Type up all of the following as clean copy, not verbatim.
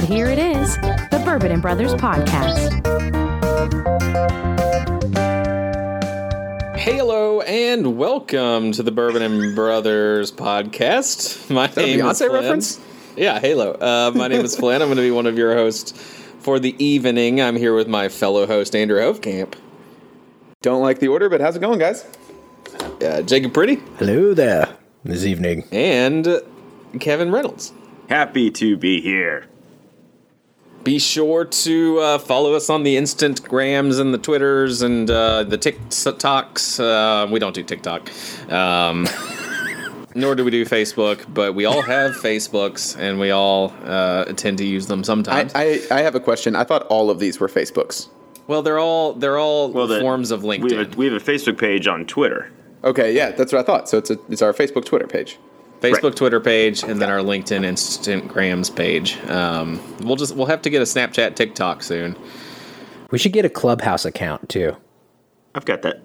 But here it is, the Bourbon & Brothers Podcast. Hey, hello, and welcome to the Bourbon & Brothers Podcast. My name is Flynn. Beyonce reference? Yeah, Halo. My name is Flynn. I'm going to be one of your hosts for the evening. I'm here with my fellow host, Andrew Hofkamp. Don't like the order, but how's it going, guys? Jacob Pretty. Hello there this evening. And Kevin Reynolds. Happy to be here. Be sure to follow us on the Instagrams and the Twitters and the TikToks. We don't do TikTok. Nor do we do Facebook, but we all have Facebooks, and we all tend to use them sometimes. I have a question. I thought all of these were Facebooks. Well, they're all forms of LinkedIn. We have a Facebook page on Twitter. Okay, yeah, that's what I thought. So it's our Facebook Twitter page. Facebook, right. Twitter page, and then our LinkedIn Instagrams page. We'll have to get a Snapchat TikTok soon. We should get a Clubhouse account too. I've got that.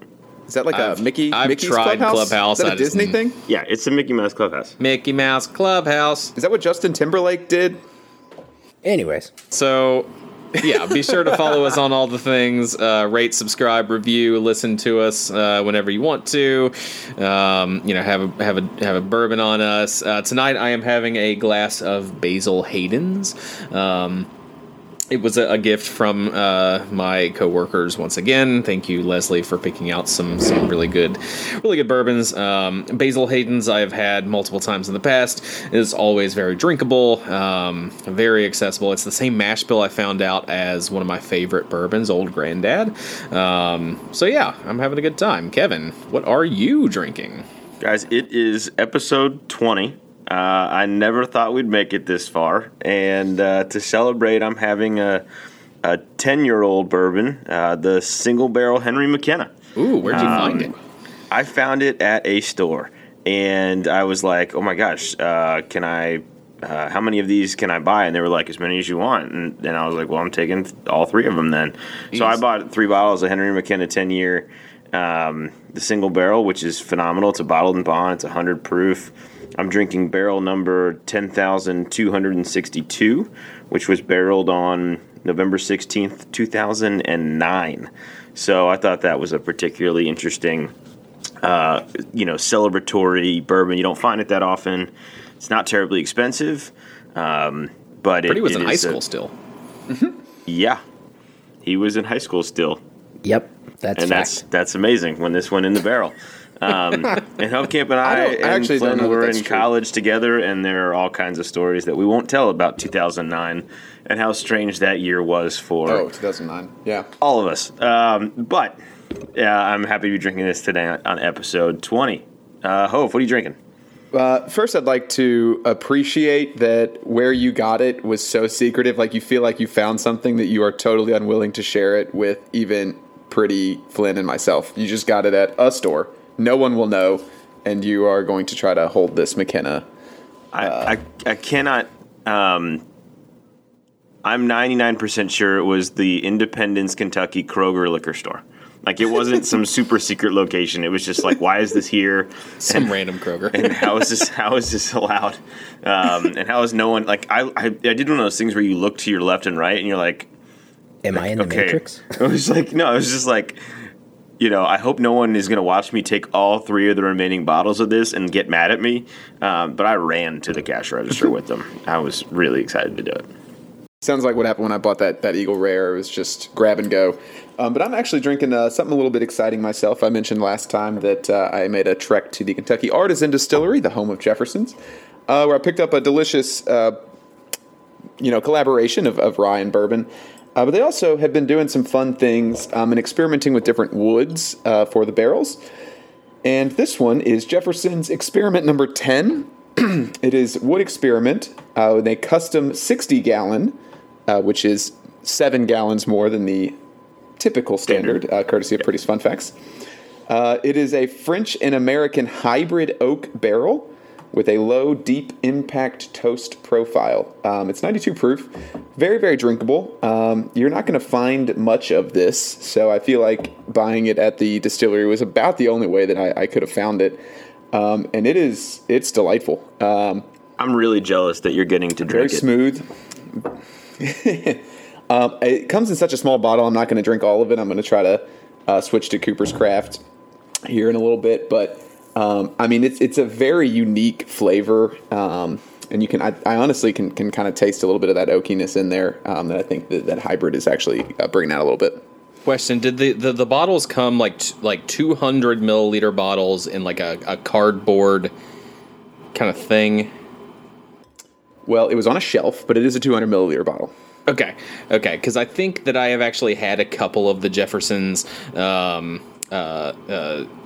Is that like Mickey's tried Clubhouse? Is that a Disney thing? Yeah, it's a Mickey Mouse Clubhouse. Mickey Mouse Clubhouse. Is that what Justin Timberlake did? Anyways. So, yeah, be sure to follow us on all the things. Rate, subscribe, review, listen to us whenever you want to. Have a bourbon on us. Tonight I am having a glass of Basil Hayden's. It was a gift from my coworkers once again. Thank you, Leslie, for picking out some really good bourbons. Basil Hayden's I have had multiple times in the past. It is always very drinkable, very accessible. It's the same mash bill I found out as one of my favorite bourbons, Old Granddad. So yeah, I'm having a good time. Kevin, what are you drinking? Guys, it is episode 20. I never thought we'd make it this far, and to celebrate, I'm having a 10-year-old bourbon, the single-barrel Henry McKenna. Ooh, where'd you find it? I found it at a store, and I was like, oh my gosh, how many of these can I buy? And they were like, as many as you want, and I was like, well, I'm taking all three of them then. Jeez. So I bought 3 bottles of Henry McKenna 10-year, the single-barrel, which is phenomenal. It's a bottled and bond. It's 100 proof. I'm drinking barrel number 10,262, which was barreled on November 16th, 2009. So I thought that was a particularly interesting, celebratory bourbon. You don't find it that often. It's not terribly expensive, but Pretty was in high school still. Mm-hmm. Yeah, he was in high school still. Yep, that's amazing when this went in the barrel. And Hofkamp and I were in college together, and there are all kinds of stories that we won't tell about 2009 and how strange that year was for 2009, yeah, all of us. But yeah, I'm happy to be drinking this today on episode 20. Hof, what are you drinking? First, I'd like to appreciate that where you got it was so secretive. Like you feel like you found something that you are totally unwilling to share it with even Pretty, Flynn, and myself. You just got it at a store. No one will know, and you are going to try to hold this McKenna. I cannot. I'm 99% sure it was the Independence, Kentucky Kroger liquor store. Like, it wasn't some super secret location. It was just like, why is this here? Some random Kroger. And how is this allowed? And how is no one, like, I did one of those things where you look to your left and right, and you're like, am I in the Matrix? I was like, no, I was just like, I hope no one is going to watch me take all 3 of the remaining bottles of this and get mad at me. But I ran to the cash register with them. I was really excited to do it. Sounds like what happened when I bought that Eagle Rare. It was just grab and go. But I'm actually drinking something a little bit exciting myself. I mentioned last time that I made a trek to the Kentucky Artisan Distillery, the home of Jefferson's, where I picked up a delicious, collaboration of rye and bourbon. But they also have been doing some fun things and experimenting with different woods for the barrels. And this one is Jefferson's experiment number 10. It is wood experiment with a custom 60-gallon, which is 7 gallons more than the typical standard. Courtesy of Pretty's Fun Facts. It is a French and American hybrid oak barrel with a low, deep impact toast profile. It's 92 proof, very, very drinkable. You're not going to find much of this, so I feel like buying it at the distillery was about the only way that I could have found it. And it's delightful. I'm really jealous that you're getting to drink it. Very smooth. It comes in such a small bottle, I'm not going to drink all of it. I'm going to try to switch to Cooper's Craft here in a little bit. But, I mean, it's a very unique flavor. And you can, I honestly can kind of taste a little bit of that oakiness in there that I think that hybrid is actually bringing out a little bit. Question: did the bottles come like 200 milliliter bottles in like a cardboard kind of thing? Well, it was on a shelf, but it is a 200 milliliter bottle. Okay, because I think that I have actually had a couple of the Jefferson's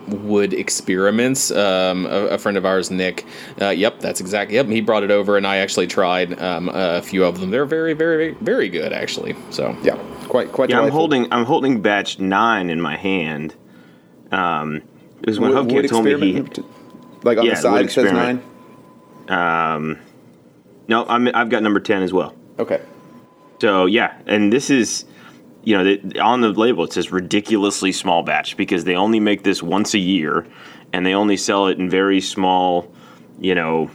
wood experiments. A friend of ours, Nick. Yep, he brought it over, and I actually tried a few of them. They're very, very, very good, actually. So yeah, quite. Yeah, I'm holding batch 9 in my hand. It was when Hofkamp told me he like on the side it says 9. No, I've got number 10 as well. Okay. So, yeah, and this is, you know, on the label it says ridiculously small batch because they only make this once a year and they only sell it in very small, you know,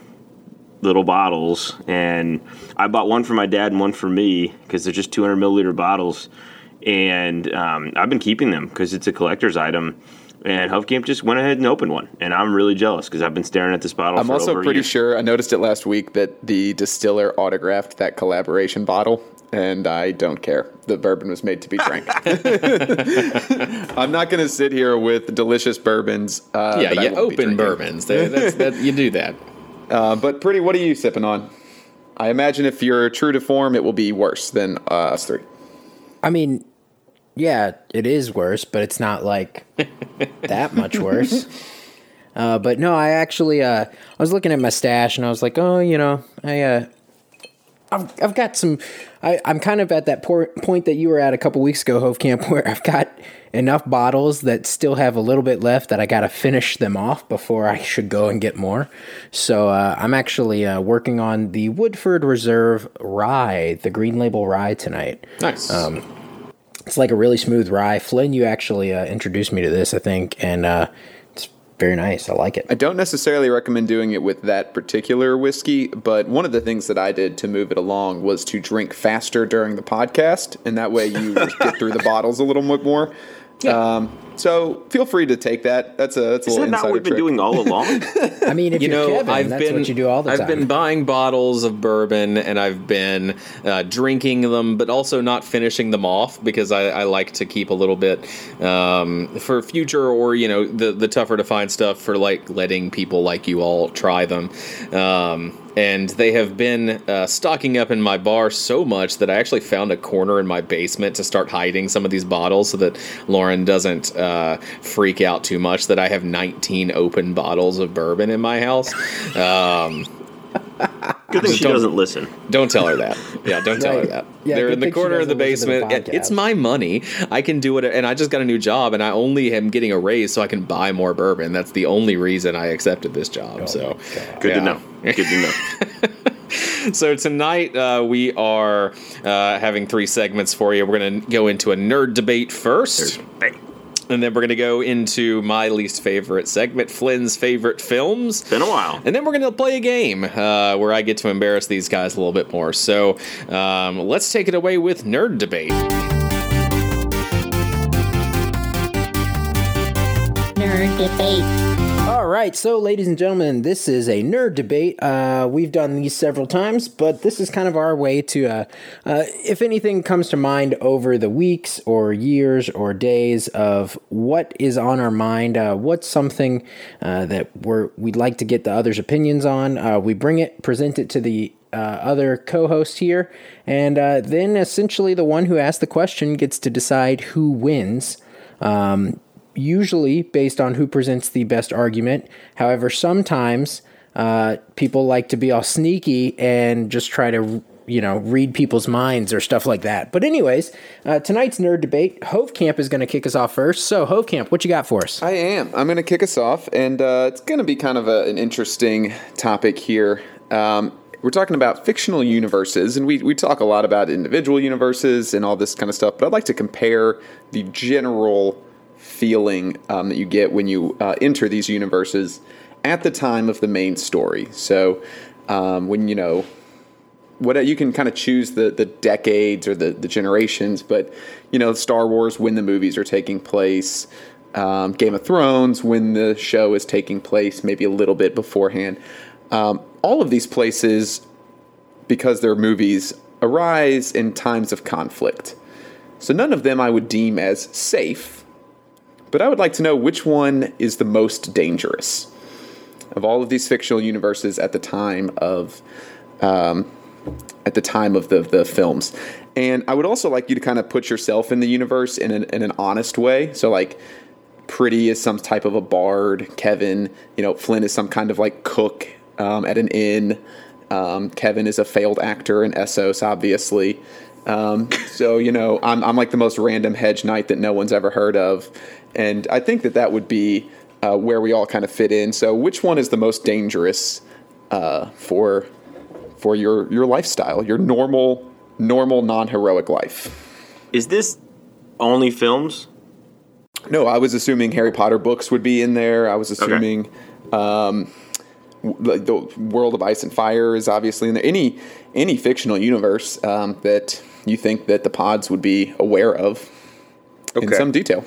little bottles. And I bought one for my dad and one for me because they're just 200 milliliter bottles. And I've been keeping them because it's a collector's item. And Hofkamp just went ahead and opened one. And I'm really jealous because I've been staring at this bottle for over a year. I'm also pretty sure, I noticed it last week, that the distiller autographed that collaboration bottle. And I don't care. The bourbon was made to be drank. I'm not going to sit here with delicious bourbons. Yeah, you open bourbons. You do that. But Pretty, what are you sipping on? I imagine if you're true to form, it will be worse than us three. I mean, yeah, it is worse, but it's not like that much worse. But no, I actually, I was looking at my stash and I was like, oh, you know, I've got some. I'm kind of at that point that you were at a couple weeks ago, Hofkamp, where I've got enough bottles that still have a little bit left that I got to finish them off before I should go and get more. So I'm actually working on the Woodford Reserve Rye, the Green Label Rye tonight. Nice. It's like a really smooth rye. Flynn, you actually introduced me to this, I think, and it's very nice. I like it. I don't necessarily recommend doing it with that particular whiskey, but one of the things that I did to move it along was to drink faster during the podcast, and that way you get through the bottles a little bit more. Yeah. So feel free to take that. That's a little insider trick. Is that not what we've been doing all along? I mean, if you're Kevin, that's what you do all the time. I've been buying bottles of bourbon, and I've been drinking them, but also not finishing them off because I like to keep a little bit for future or, you know, the tougher to find stuff for, like, letting people like you all try them. And they have been stocking up in my bar so much that I actually found a corner in my basement to start hiding some of these bottles so that Lauren doesn't freak out too much that I have 19 open bottles of bourbon in my house. Good thing she doesn't listen. Don't tell her that. Yeah, don't tell her that. Yeah, they're in the corner of the basement. It's my money. I can do it. And I just got a new job, and I only am getting a raise so I can buy more bourbon. That's the only reason I accepted this job. Good to know. Good to know. So tonight we are having 3 segments for you. We're going to go into a nerd debate first. And then we're going to go into my least favorite segment, Flynn's favorite films. Been a while. And then we're going to play a game where I get to embarrass these guys a little bit more. So let's take it away with Nerd Debate. Nerd Debate. All right. So, ladies and gentlemen, this is a Nerd Debate. We've done these several times, but this is kind of our way to, if anything comes to mind over the weeks or years or days of what is on our mind, what's something that we'd like to get the others' opinions on. We present it to the other co-host here, and then essentially the one who asked the question gets to decide who wins. Usually based on who presents the best argument. However, sometimes people like to be all sneaky and just try to, you know, read people's minds or stuff like that. But anyways, tonight's nerd debate, Hofkamp is going to kick us off first. So, Hofkamp, what you got for us? I am. I'm going to kick us off, and it's going to be kind of an interesting topic here. We're talking about fictional universes, and we talk a lot about individual universes and all this kind of stuff, but I'd like to compare the general feeling that you get when you enter these universes at the time of the main story. So when, you know, what you can kind of choose the decades or the generations, but you know, Star Wars when the movies are taking place, Game of Thrones when the show is taking place, maybe a little bit beforehand. All of these places, because they're movies, arise in times of conflict. So none of them I would deem as safe, but I would like to know which one is the most dangerous of all of these fictional universes at the time of the films. And I would also like you to kind of put yourself in the universe in an honest way. So like Pretty is some type of a bard. Kevin, you know, Flynn is some kind of like cook at an inn. Kevin is a failed actor in Essos, obviously. So, you know, I'm like the most random hedge knight that no one's ever heard of. And I think that would be where we all kind of fit in. So which one is the most dangerous for your lifestyle, your normal non-heroic life? Is this only films? No, I was assuming Harry Potter books would be in there. I was assuming... Okay. The World of Ice and Fire is obviously in there. Any fictional universe that you think that the pods would be aware of in some detail.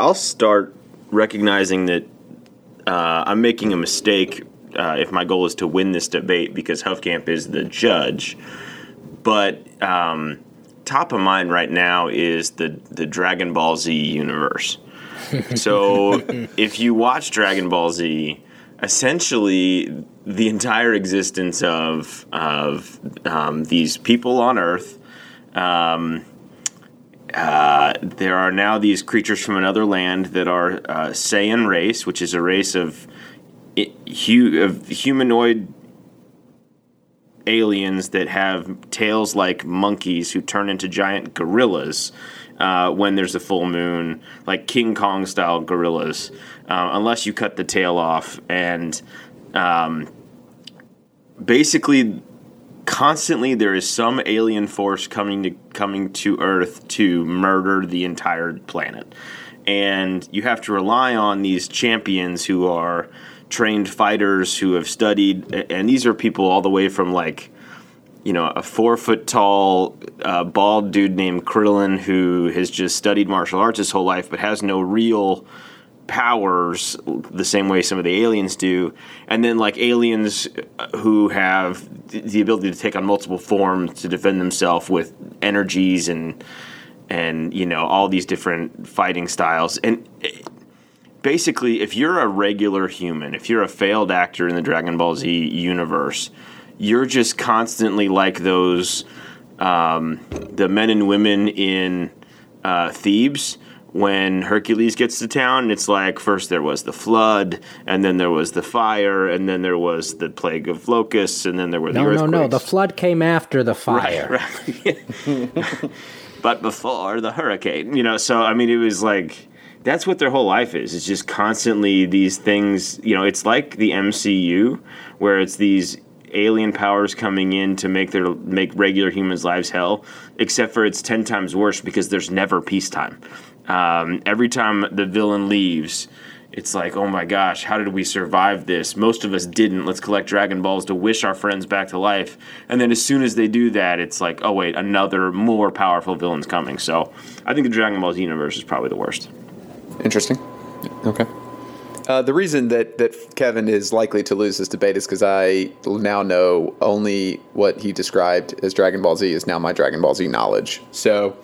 I'll start recognizing that I'm making a mistake if my goal is to win this debate, because Hofkamp is the judge. But top of mind right now is the Dragon Ball Z universe. So if you watch Dragon Ball Z... Essentially, the entire existence of these people on Earth, there are now these creatures from another land that are Saiyan race, which is a race of humanoid aliens that have tails like monkeys who turn into giant gorillas when there's a full moon, like King Kong-style gorillas. Unless you cut the tail off, and basically, constantly there is some alien force coming to Earth to murder the entire planet, and you have to rely on these champions who are trained fighters who have studied, and these are people all the way from like, you know, a 4-foot-tall bald dude named Krillin who has just studied martial arts his whole life but has no real powers the same way some of the aliens do, and then like aliens who have the ability to take on multiple forms to defend themselves with energies and you know, all these different fighting styles. And basically, if you're a regular human, if you're a failed actor in the Dragon Ball Z universe, you're just constantly like those the men and women in Thebes. When Hercules gets to town, it's like first there was the flood, and then there was the fire, and then there was the plague of locusts, and then there were the earthquakes. No. The flood came after the fire. Right. But before the hurricane, you know. So, I mean, it was like that's what their whole life is. It's just constantly these things, you know, it's like the MCU where it's these alien powers coming in to make regular humans' lives hell, except for it's 10 times worse because there's never peacetime. Every time the villain leaves, it's like, oh my gosh, how did we survive this? Most of us didn't. Let's collect Dragon Balls to wish our friends back to life. And then as soon as they do that, it's like, oh wait, another more powerful villain's coming. So I think the Dragon Ball Z universe is probably the worst. Interesting. Okay. The reason that Kevin is likely to lose this debate is because I now know only what he described as Dragon Ball Z is now my Dragon Ball Z knowledge. So...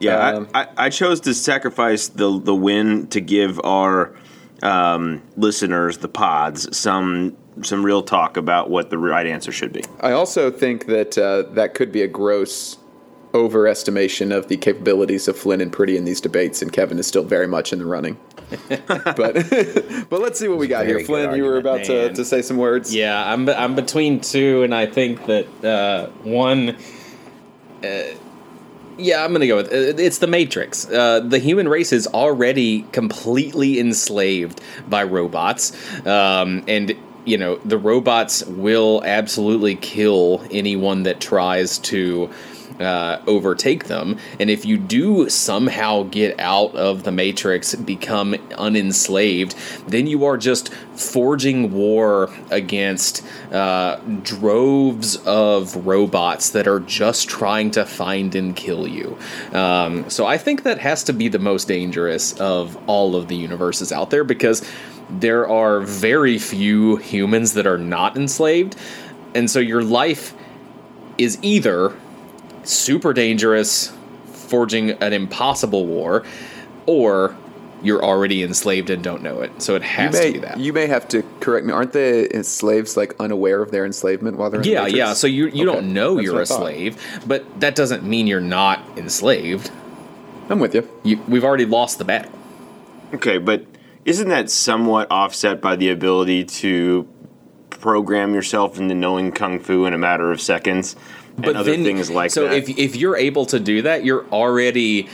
Yeah, I chose to sacrifice the win to give our listeners, the pods, some real talk about what the right answer should be. I also think that that could be a gross overestimation of the capabilities of Flynn and Pretty in these debates, and Kevin is still very much in the running. but let's see what we got here. Flynn, you were about to say some words. Yeah, I'm between two, and I think that one... Yeah, I'm going to go with it. It's the Matrix. The human race is already completely enslaved by robots. And, you know, the robots will absolutely kill anyone that tries to overtake them. And if you do somehow get out of the Matrix, become unenslaved, then you are just forging war against droves of robots that are just trying to find and kill you. So I think that has to be the most dangerous of all of the universes out there, because there are very few humans that are not enslaved. And so your life is either super dangerous, forging an impossible war, or you're already enslaved and don't know it. So it has to be that. You may have to correct me. Aren't the slaves like unaware of their enslavement while they're in the Matrix? Yeah. So you don't know that's you're a slave, but that doesn't mean you're not enslaved. I'm with you. We've already lost the battle. Okay, but isn't that somewhat offset by the ability to program yourself into knowing Kung Fu in a matter of seconds and but other then, things like so that? So if you're able to do that, you're already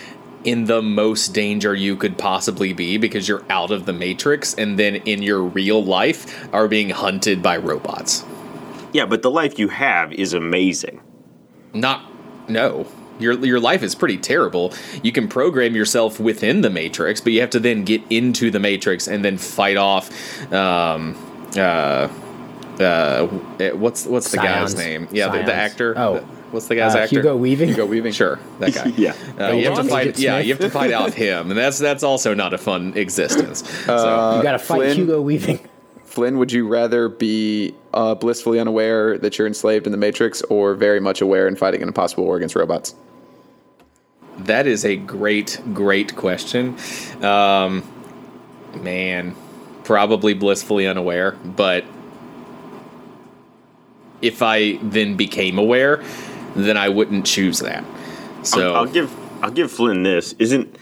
in the most danger you could possibly be, because you're out of the Matrix and then in your real life are being hunted by robots. Yeah, but the life you have is amazing. No. Your life is pretty terrible. You can program yourself within the Matrix, but you have to then get into the Matrix and then fight off what's the guy's name? Yeah, the actor. Oh. What's the guy's actor? Hugo Weaving. Hugo Weaving. Sure, that guy. Yeah. You have to fight off him, and that's also not a fun existence. So you got to fight Hugo Weaving. Flynn, would you rather be blissfully unaware that you're enslaved in the Matrix, or very much aware and fighting an impossible war against robots? That is a great, great question. Probably blissfully unaware, but if I then became aware, then I wouldn't choose that. So I'll give Flynn this. Isn't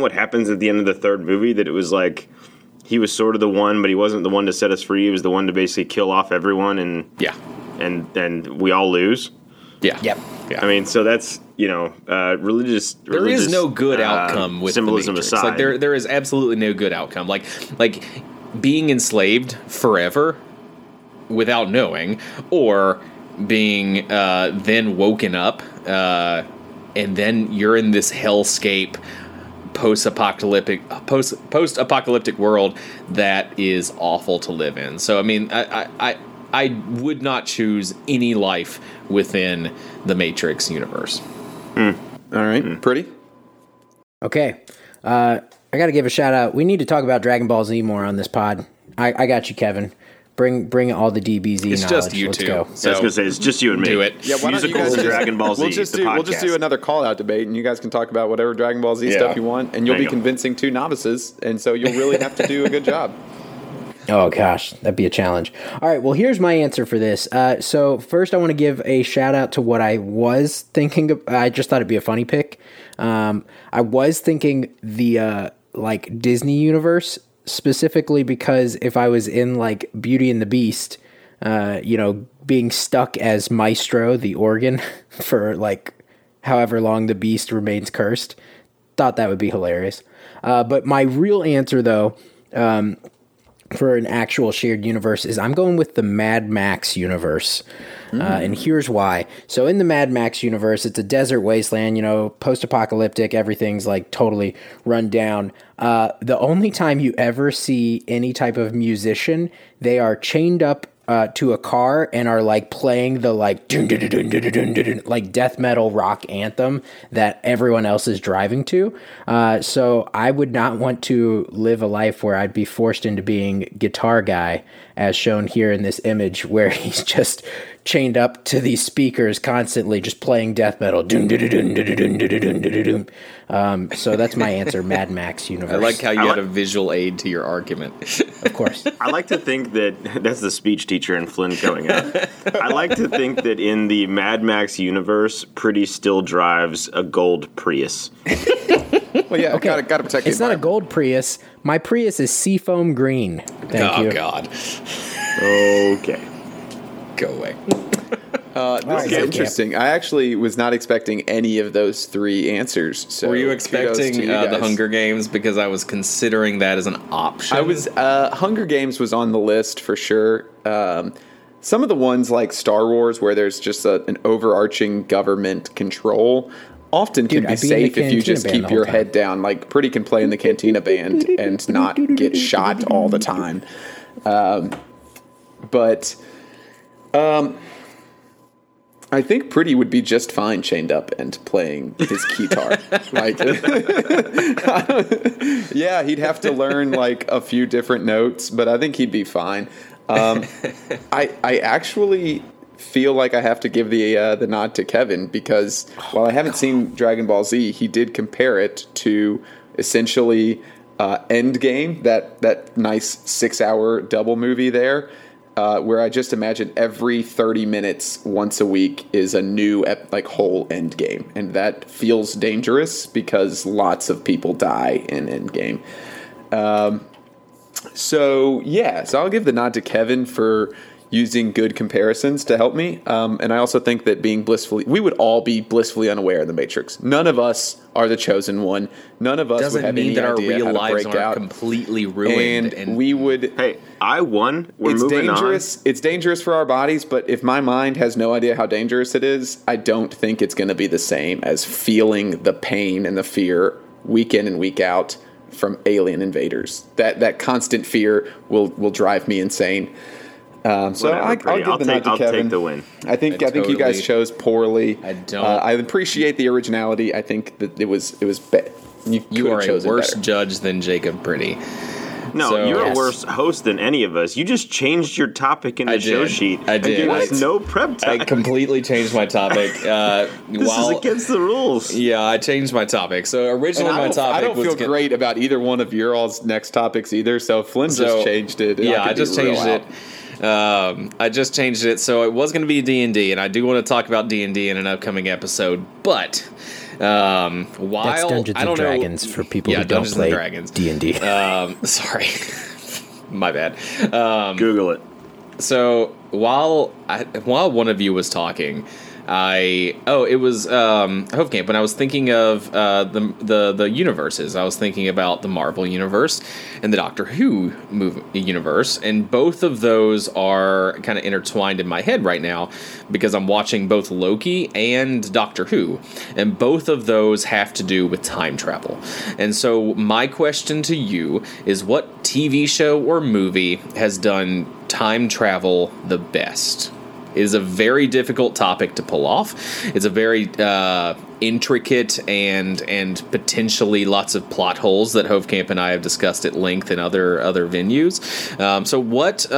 what happens at the end of the third movie that it was like, he was sort of the one, but he wasn't the one to set us free. He was the one to basically kill off everyone, and we all lose. Yeah. Yep. Yeah. I mean, so that's, religious. There is no good outcome with symbolism the Matrix. Aside. Like there is absolutely no good outcome. Like being enslaved forever without knowing, or being then woken up, and then you're in this hellscape. Post-apocalyptic world that is awful to live in. So, I mean, I would not choose any life within the Matrix universe. Mm. All right. Mm. Pretty? Okay. I got to give a shout out. We need to talk about Dragon Ball Z more on this pod. I got you, Kevin. Bring all the DBZ knowledge. It's just you two. Go. So I was going to say, it's just you and me. Do it. Yeah, musicals and Dragon Ball Z. We'll just do another call-out debate, and you guys can talk about whatever Dragon Ball Z stuff you want, and you'll be convincing two novices, and so you'll really have to do a good job. Oh, gosh. That'd be a challenge. All right, well, here's my answer for this. So first I want to give a shout-out to what I was thinking of. I just thought it'd be a funny pick. I was thinking the Disney universe, specifically because if I was in like Beauty and the Beast, being stuck as Maestro, the organ, for like however long the Beast remains cursed, thought that would be hilarious. But my real answer though, for an actual shared universe, is I'm going with the Mad Max universe. And here's why. So in the Mad Max universe, it's a desert wasteland, post-apocalyptic, everything's like totally run down. The only time you ever see any type of musician, they are chained up to a car and are like playing the like dun, dun, dun, dun, dun, dun, dun, dun, like death metal rock anthem that everyone else is driving to. So I would not want to live a life where I'd be forced into being Guitar Guy, as shown here in this image, where he's just chained up to these speakers constantly just playing death metal. So that's my answer, Mad Max universe. I like how you had a visual aid to your argument. Of course. I like to think that that's the speech teacher in Flynn going up. I like to think that in the Mad Max universe, Pretty still drives a gold Prius. Well, yeah, okay. Gotta protect it. It's not a gold Prius. My Prius is seafoam green. Thank you. Oh, God. Okay. Go away. This is interesting. I actually was not expecting any of those three answers. So were you expecting the Hunger Games? Because I was considering that as an option. Hunger Games was on the list for sure. Some of the ones like Star Wars, where there's just an overarching government control, often can be safe if you just keep your head down. Like, Pretty can play in the Cantina Band and not get shot all the time. I think Pretty would be just fine chained up and playing his keytar. Yeah, he'd have to learn like a few different notes, but I think he'd be fine. I actually feel like I have to give the nod to Kevin because while I haven't seen Dragon Ball Z, he did compare it to essentially Endgame, that nice 6-hour double movie there. Where I just imagine every 30 minutes once a week is a new whole Endgame. And that feels dangerous because lots of people die in Endgame. So I'll give the nod to Kevin for using good comparisons to help me. And I also think that we would all be blissfully unaware of the Matrix. None of us are the chosen one. None of us doesn't would have mean any that idea our real lives aren't out. Completely ruined. And we would. Hey, I won. We're it's moving dangerous. On. It's dangerous for our bodies, but if my mind has no idea how dangerous it is, I don't think it's going to be the same as feeling the pain and the fear week in and week out from alien invaders. That constant fear will drive me insane. I'll take the win. I think you guys chose poorly. I don't. I appreciate the originality. I think that it was bad. You are a worse judge than Jacob Pretty. No, you're a worse host than any of us. You just changed your topic in the show sheet. I did. Gave us no prep time. I completely changed my topic. This is against the rules. Yeah, I changed my topic. So originally my topic was... I don't feel great about either one of your all's next topics either, so Flynn just changed it. Yeah, I just changed it. I just changed it, so it was going to be D&D, and I do want to talk about D&D in an upcoming episode, but while... That's Dungeons and Dragons for people who don't play D&D. Sorry. My bad. Google it. So while one of you was talking, it was Hofkamp, when I was thinking of the universes. I was thinking about the Marvel universe and the Doctor Who universe, and both of those are kind of intertwined in my head right now because I'm watching both Loki and Doctor Who, and both of those have to do with time travel. And so my question to you is, what TV show or movie has done time travel the best? It is a very difficult topic to pull off. It's a very intricate and potentially lots of plot holes that Hofkamp and I have discussed at length in other venues. So what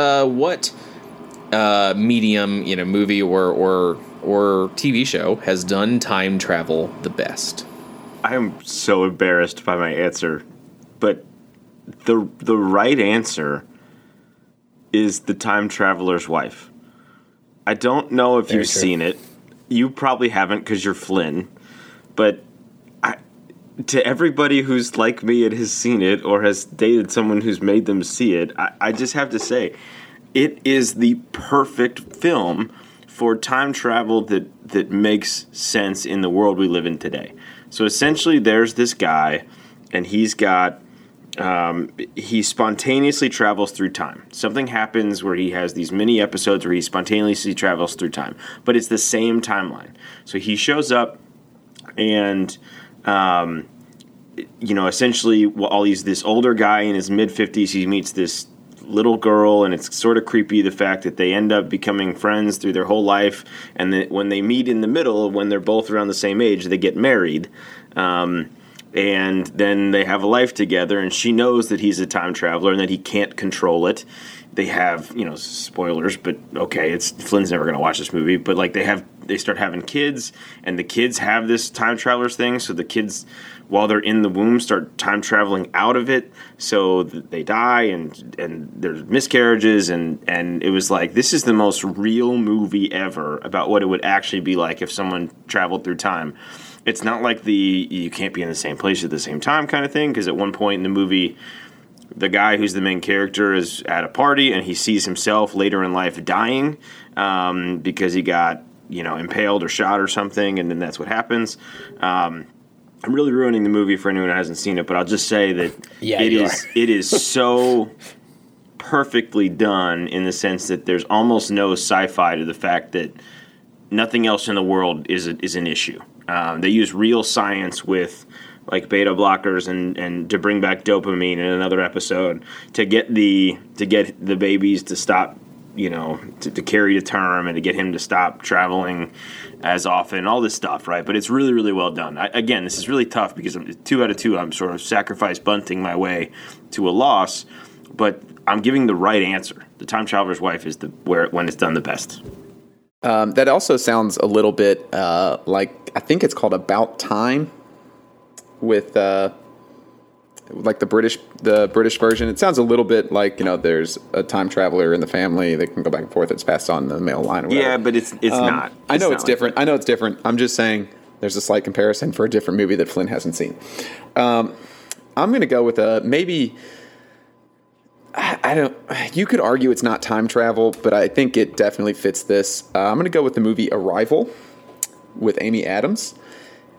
medium, movie or TV show has done time travel the best? I am so embarrassed by my answer, but the right answer is The Time Traveler's Wife. I don't know if you've seen it. You probably haven't because you're Flynn. But to everybody who's like me and has seen it or has dated someone who's made them see it, I just have to say it is the perfect film for time travel that makes sense in the world we live in today. So essentially there's this guy and he's got he spontaneously travels through time. Something happens where he has these mini episodes where he spontaneously travels through time, but it's the same timeline. So he shows up and, essentially while he's this older guy in his mid-50s, he meets this little girl, and it's sort of creepy the fact that they end up becoming friends through their whole life, and that when they meet in the middle, when they're both around the same age, they get married. And then they have a life together, and she knows that he's a time traveler and that he can't control it. They have, spoilers, but okay, Flynn's never going to watch this movie. But they start having kids, and the kids have this time travelers thing. So the kids, while they're in the womb, start time traveling out of it. So they die, and there's miscarriages, and it was like, this is the most real movie ever about what it would actually be like if someone traveled through time. It's not like you can't be in the same place at the same time kind of thing, because at one point in the movie, the guy who's the main character is at a party and he sees himself later in life dying because he got, impaled or shot or something, and then that's what happens. I'm really ruining the movie for anyone who hasn't seen it, but I'll just say that it is so perfectly done in the sense that there's almost no sci-fi to the fact that nothing else in the world is an issue. They use real science with like beta blockers and to bring back dopamine in another episode to get the babies to stop, you know, to carry to term and to get him to stop traveling as often, all this stuff, right? But it's really, really well done. Again, this is really tough because I'm 2 out of 2. I'm sort of sacrifice bunting my way to a loss, but I'm giving the right answer. The Time Traveler's Wife is when it's done the best. That also sounds a little bit like, I think it's called About Time with like the British version. It sounds a little bit like, you know, there's a time traveler in the family that can go back and forth. It's passed on the male line. Or whatever. Yeah, but it's not. I know it's different. I know it's different. I'm just saying there's a slight comparison for a different movie that Flynn hasn't seen. I'm going to go with you could argue it's not time travel, but I think it definitely fits this. I'm going to go with the movie Arrival with Amy Adams.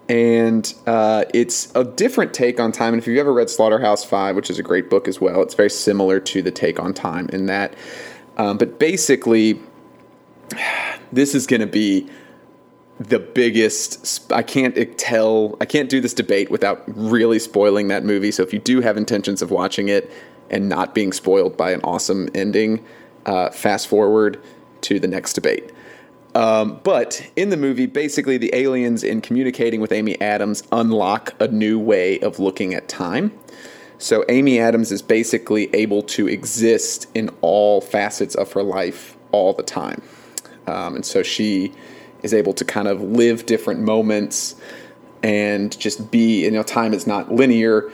And it's a different take on time. And if you've ever read Slaughterhouse-Five, which is a great book as well, it's very similar to the take on time in that. But basically, this is going to be the biggest. I can't do this debate without really spoiling that movie. So if you do have intentions of watching it and not being spoiled by an awesome ending, fast forward to the next debate. But in the movie, basically the aliens, in communicating with Amy Adams, unlock a new way of looking at time. So Amy Adams is basically able to exist in all facets of her life all the time. And so she is able to kind of live different moments and just be, you know, time is not linear.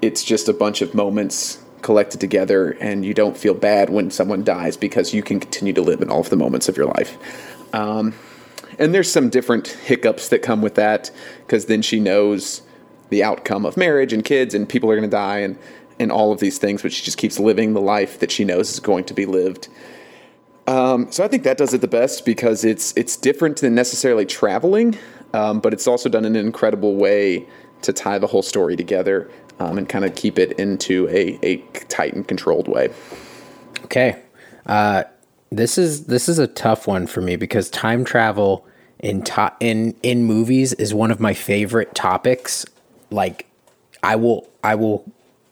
It's just a bunch of moments collected together, and you don't feel bad when someone dies because you can continue to live in all of the moments of your life. And there's some different hiccups that come with that, because then she knows the outcome of marriage and kids and people are going to die and all of these things, but she just keeps living the life that she knows is going to be lived. So I think that does it the best because it's different than necessarily traveling, but it's also done in an incredible way to tie the whole story together and kind of keep it into a tight and controlled way. Okay. This is a tough one for me because time travel in movies is one of my favorite topics. Like, I will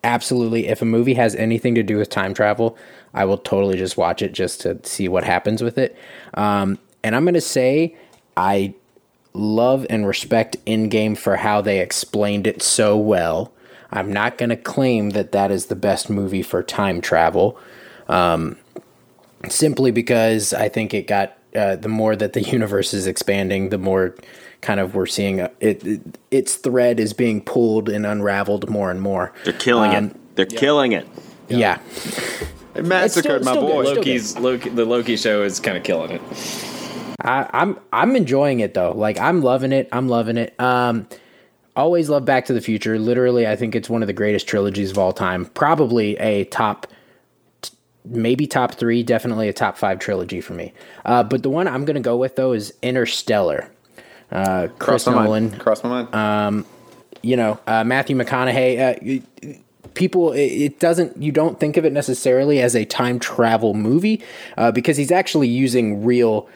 absolutely, if a movie has anything to do with time travel, I will totally just watch it just to see what happens with it. And I'm going to say I love and respect Endgame for how they explained it so well. I'm not going to claim that is the best movie for time travel. Simply because I think it got the more that the universe is expanding, the more kind of we're seeing its thread is being pulled and unraveled more and more. They're killing it. They're killing it. Yeah. It massacred my boy. The Loki show is kind of killing it. I'm enjoying it though. Like, I'm loving it. Always love Back to the Future. Literally, I think it's one of the greatest trilogies of all time. Probably a maybe top 3, definitely a top 5 trilogy for me. But the one I'm going to go with, though, is Interstellar. Chris Nolan. Cross my mind. Matthew McConaughey. You don't think of it necessarily as a time travel movie because he's actually using real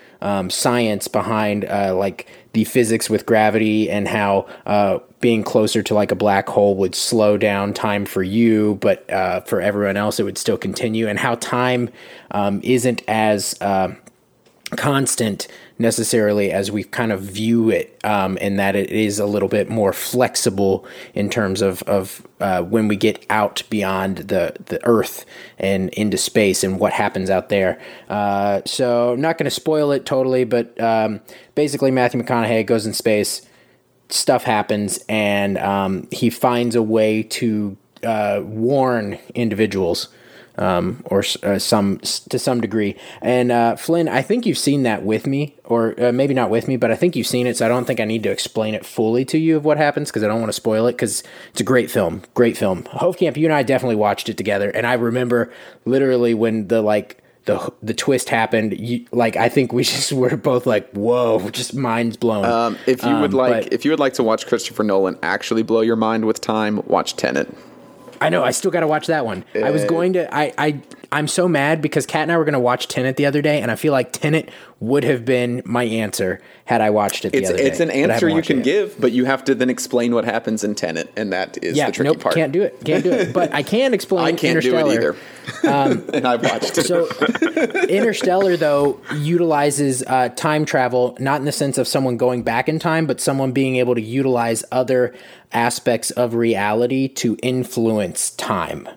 science behind like the physics with gravity and how being closer to like a black hole would slow down time for you, but for everyone else, it would still continue, and how time isn't as constant necessarily as we kind of view it, and that it is a little bit more flexible in terms of when we get out beyond the Earth and into space and what happens out there. So I'm not going to spoil it totally, but basically Matthew McConaughey goes in space, stuff happens, and he finds a way to warn individuals to some degree. And Flynn, I think you've seen that with me, or maybe not with me, but I think you've seen it, so I don't think I need to explain it fully to you of what happens because I don't want to spoil it because it's a great film. Hofkamp, you and I definitely watched it together, and I remember literally when the twist happened, I think we just were both like, whoa, just minds blown. If you would like to watch Christopher Nolan actually blow your mind with time, watch Tenet. I know. I still got to watch that one. I was going to. I I'm so mad because Kat and I were going to watch Tenet the other day, and I feel like Tenet would have been my answer had I watched it the other day. It's an answer you can give, but you have to then explain what happens in Tenet, and that is the tricky part. Can't do it. Can't do it. But I can explain Interstellar. I can't do it either. And I've watched it. So Interstellar, though, utilizes time travel, not in the sense of someone going back in time, but someone being able to utilize other aspects of reality to influence time.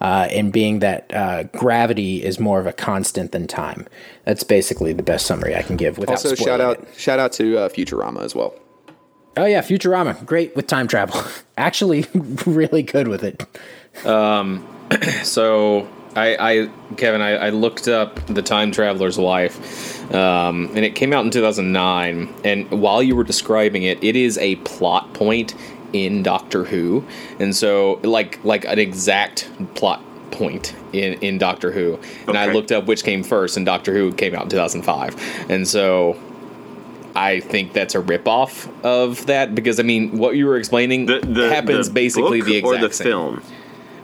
And being that gravity is more of a constant than time. That's basically the best summary I can give without spoiling it. Also, shout out to Futurama as well. Oh, yeah, Futurama. Great with time travel. Actually, really good with it. So, Kevin, I looked up The Time Traveler's Wife, and it came out in 2009. And while you were describing it, it is a plot point in Doctor Who, and so like an exact plot point in Doctor Who. And I looked up which came first, and Doctor Who came out in 2005, and so I think that's a ripoff of that, because I mean what you were explaining happens the basically the exact or the same. Film.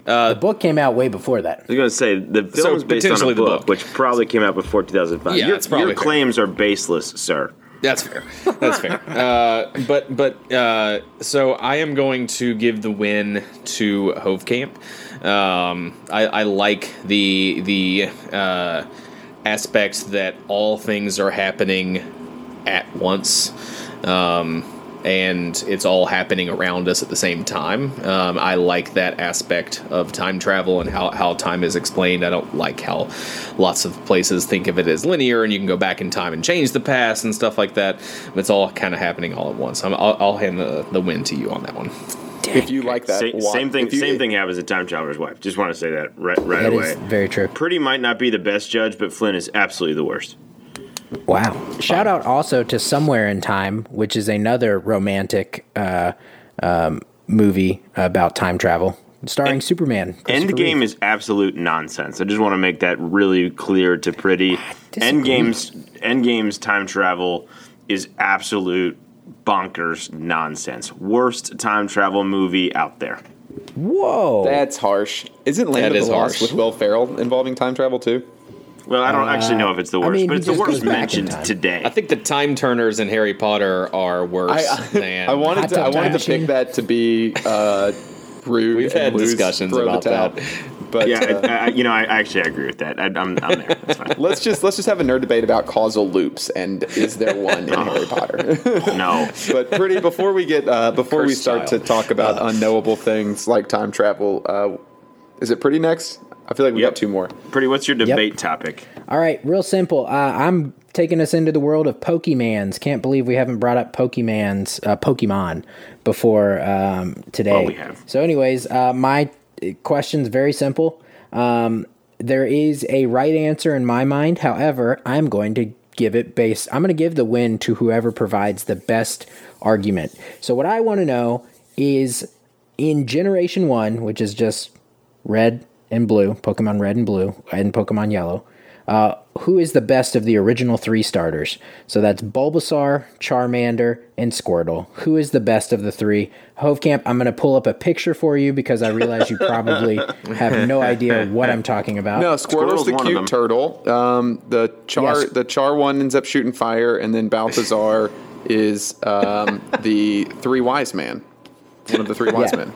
The book came out way before that. I was going to say, the film is based on a book, which probably came out before 2005. Yeah, your claims are baseless, sir. That's fair. That's fair. So I am going to give the win to Hofkamp. I like the aspect that all things are happening at once, and it's all happening around us at the same time. I like that aspect of time travel and how time is explained. I don't like how lots of places think of it as linear and you can go back in time and change the past and stuff like that. It's all kind of happening all at once. I'll hand the win to you on that one. Dang. If you like that, same thing happens to Time Traveler's Wife. Just want to say that right that away. Is very true. Pretty might not be the best judge, but Flynn is absolutely the worst. Wow. Shout out also to Somewhere in Time, which is another romantic movie about time travel, starring Superman. Endgame is absolute nonsense. I just want to make that really clear to Pretty. Endgame's time travel is absolute bonkers nonsense. Worst time travel movie out there. Whoa. That's harsh. Isn't Land of the Lost with Will Ferrell involving time travel too? Well, I don't actually know if it's the worst, but it's the worst mentioned today. I think the Time Turners in Harry Potter are worse than... I wanted to pick that to be rude. We've had discussions about that. But, yeah, I agree with that. I'm there. That's fine. Let's just have a nerd debate about causal loops, and is there one in Harry Potter? No. But Pretty, before we get to talk about unknowable things like time travel, is it Pretty next? I feel like we got two more. Pretty, what's your debate topic? All right, real simple. I'm taking us into the world of Pokemans. Can't believe we haven't brought up Pokemon before today. Well, we have. So anyways, my question's very simple. There is a right answer in my mind. However, I'm going to give the win to whoever provides the best argument. So what I want to know is, in Generation 1, which is just Red and Blue, Pokemon Red and Blue, and Pokemon Yellow, who is the best of the original three starters? So that's Bulbasaur, Charmander, and Squirtle. Who is the best of the three? Hofkamp, I'm going to pull up a picture for you because I realize you probably have no idea what I'm talking about. No, Squirtle's the cute turtle. The Char one ends up shooting fire, and then Balthazar is the three wise man. One of the three wise men.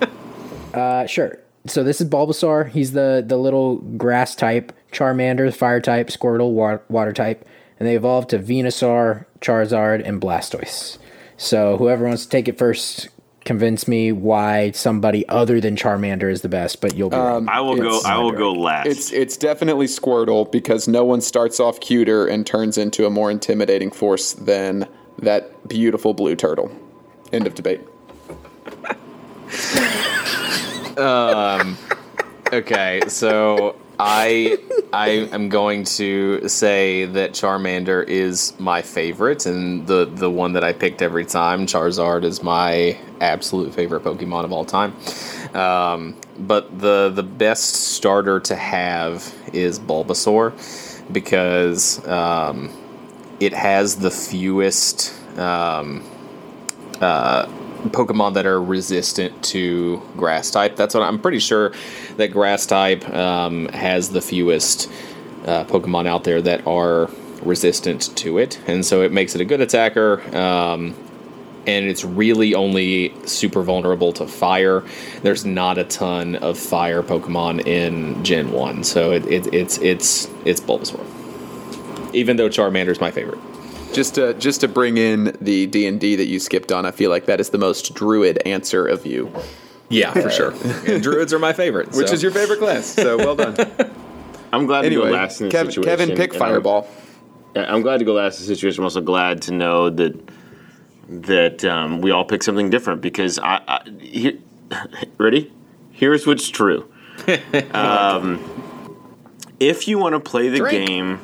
Sure. So this is Bulbasaur. He's the little grass type. Charmander, fire type. Squirtle, water type. And they evolved to Venusaur, Charizard, and Blastoise. So whoever wants to take it first, convince me why somebody other than Charmander is the best. But you'll be wrong. I will go last. It's definitely Squirtle, because no one starts off cuter and turns into a more intimidating force than that beautiful blue turtle. End of debate. Okay, so I am going to say that Charmander is my favorite, and the one that I picked every time. Charizard is my absolute favorite Pokemon of all time. But the best starter to have is Bulbasaur, because it has the fewest Pokemon that are resistant to grass type. That's what I'm pretty sure, that grass type has the fewest Pokemon out there that are resistant to it, and so it makes it a good attacker. And it's really only super vulnerable to fire. There's not a ton of fire Pokemon in Gen 1, so it's Bulbasaur. Even though Charmander's my favorite. Just to bring in the D&D that you skipped on, I feel like that is the most druid answer of you. Yeah, for sure. And druids are my favorite. Which is your favorite class, so well done. I'm glad to go last in this situation. Kevin, pick Fireball. I'm glad to go last in this situation. I'm also glad to know that we all pick something different, because ready? Here's what's true. If you want to play the game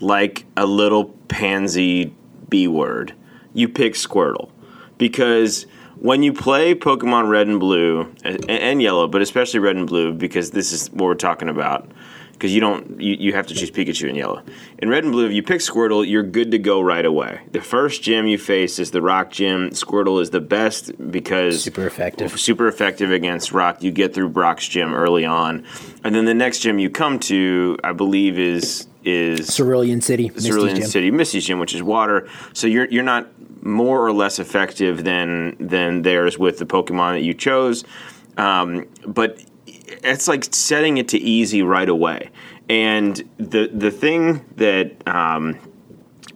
like a little pansy B-word, you pick Squirtle, because when you play Pokemon Red and Blue and Yellow, but especially Red and Blue, because this is what we're talking about, because you have to choose Pikachu in Yellow. In Red and Blue, if you pick Squirtle, you're good to go right away. The first gym you face is the Rock Gym. Squirtle is the best because super effective against Rock. You get through Brock's Gym early on, and then the next gym you come to, I believe, is Cerulean City Misty's Gym, which is water. So you're not more or less effective than theirs with the Pokemon that you chose, but it's like setting it to easy right away. And the thing that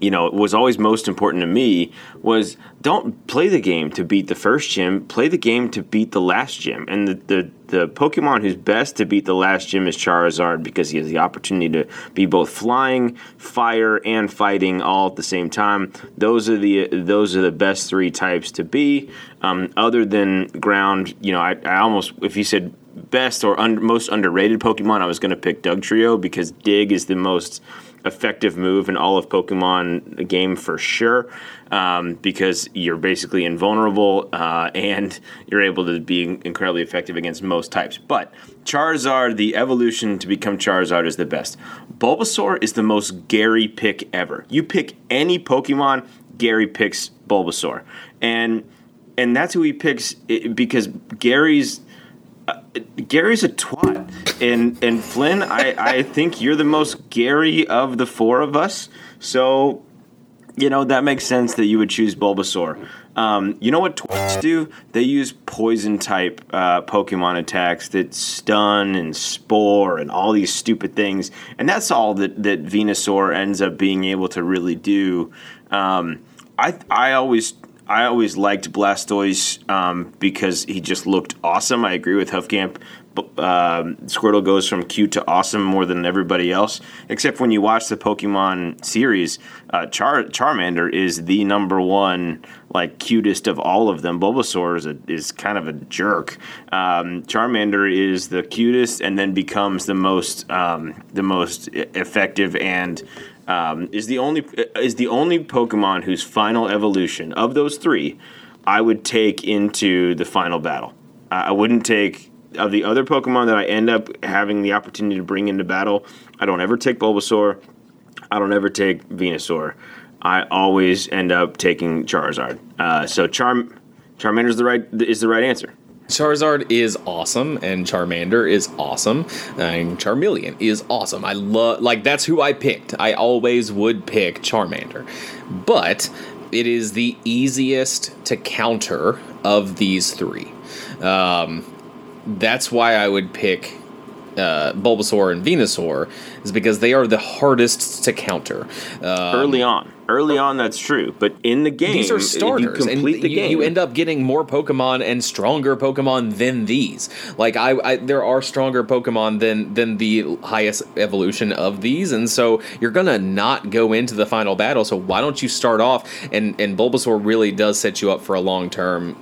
was always most important to me was, don't play the game to beat the first gym. Play the game to beat the last gym. And the Pokemon who's best to beat the last gym is Charizard, because he has the opportunity to be both flying, fire, and fighting all at the same time. Those are the best three types to be. Other than ground, I almost, if you said best or most underrated Pokemon, I was going to pick Dugtrio, because Dig is the most effective move in all of Pokemon game for sure, because you're basically invulnerable and you're able to be incredibly effective against most types. But Charizard, the evolution to become Charizard, is the best. Bulbasaur is the most Gary pick ever. You pick any Pokemon, Gary picks Bulbasaur. And that's who he picks, because Gary's a twat, and Flynn, I think you're the most Gary of the four of us, so that makes sense that you would choose Bulbasaur. You know what twats do? They use poison-type Pokemon attacks that stun and spore and all these stupid things, and that's all that Venusaur ends up being able to really do. I always liked Blastoise because he just looked awesome. I agree with Hofkamp. Squirtle goes from cute to awesome more than everybody else, except when you watch the Pokemon series, Charmander is the number one, cutest of all of them. Bulbasaur is kind of a jerk. Charmander is the cutest and then becomes the most effective and is the only Pokemon whose final evolution of those three I would take into the final battle. I wouldn't take of the other Pokemon that I end up having the opportunity to bring into battle. I don't ever take Bulbasaur. I don't ever take Venusaur. I always end up taking Charizard. So Charmander is the right answer. Charizard is awesome, and Charmander is awesome, and Charmeleon is awesome. I love, that's who I picked. I always would pick Charmander. But it is the easiest to counter of these three. That's why I would pick Bulbasaur and Venusaur, is because they are the hardest to counter. Early on, that's true. But in the game, these are starters, you complete the game. You end up getting more Pokemon and stronger Pokemon than these. There are stronger Pokemon than the highest evolution of these, and so you're gonna not go into the final battle. So why don't you start off? And Bulbasaur really does set you up for a long term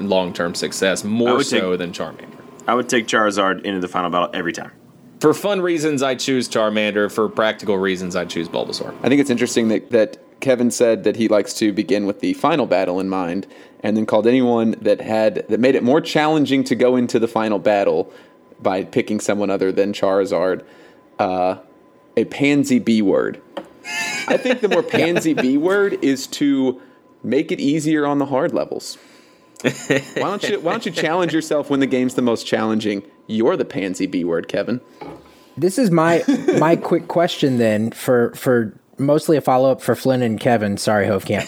success, more so than Charmander. I would take Charizard into the final battle every time. For fun reasons, I choose Charmander. For practical reasons, I choose Bulbasaur. I think it's interesting that Kevin said that he likes to begin with the final battle in mind, and then called anyone that made it more challenging to go into the final battle by picking someone other than Charizard a pansy B word. I think the more pansy B word is to make it easier on the hard levels. Why don't you challenge yourself when the game's the most challenging? You're the pansy B word, Kevin. This is my quick question then for mostly a follow-up for Flynn and Kevin. Sorry, Hofkamp.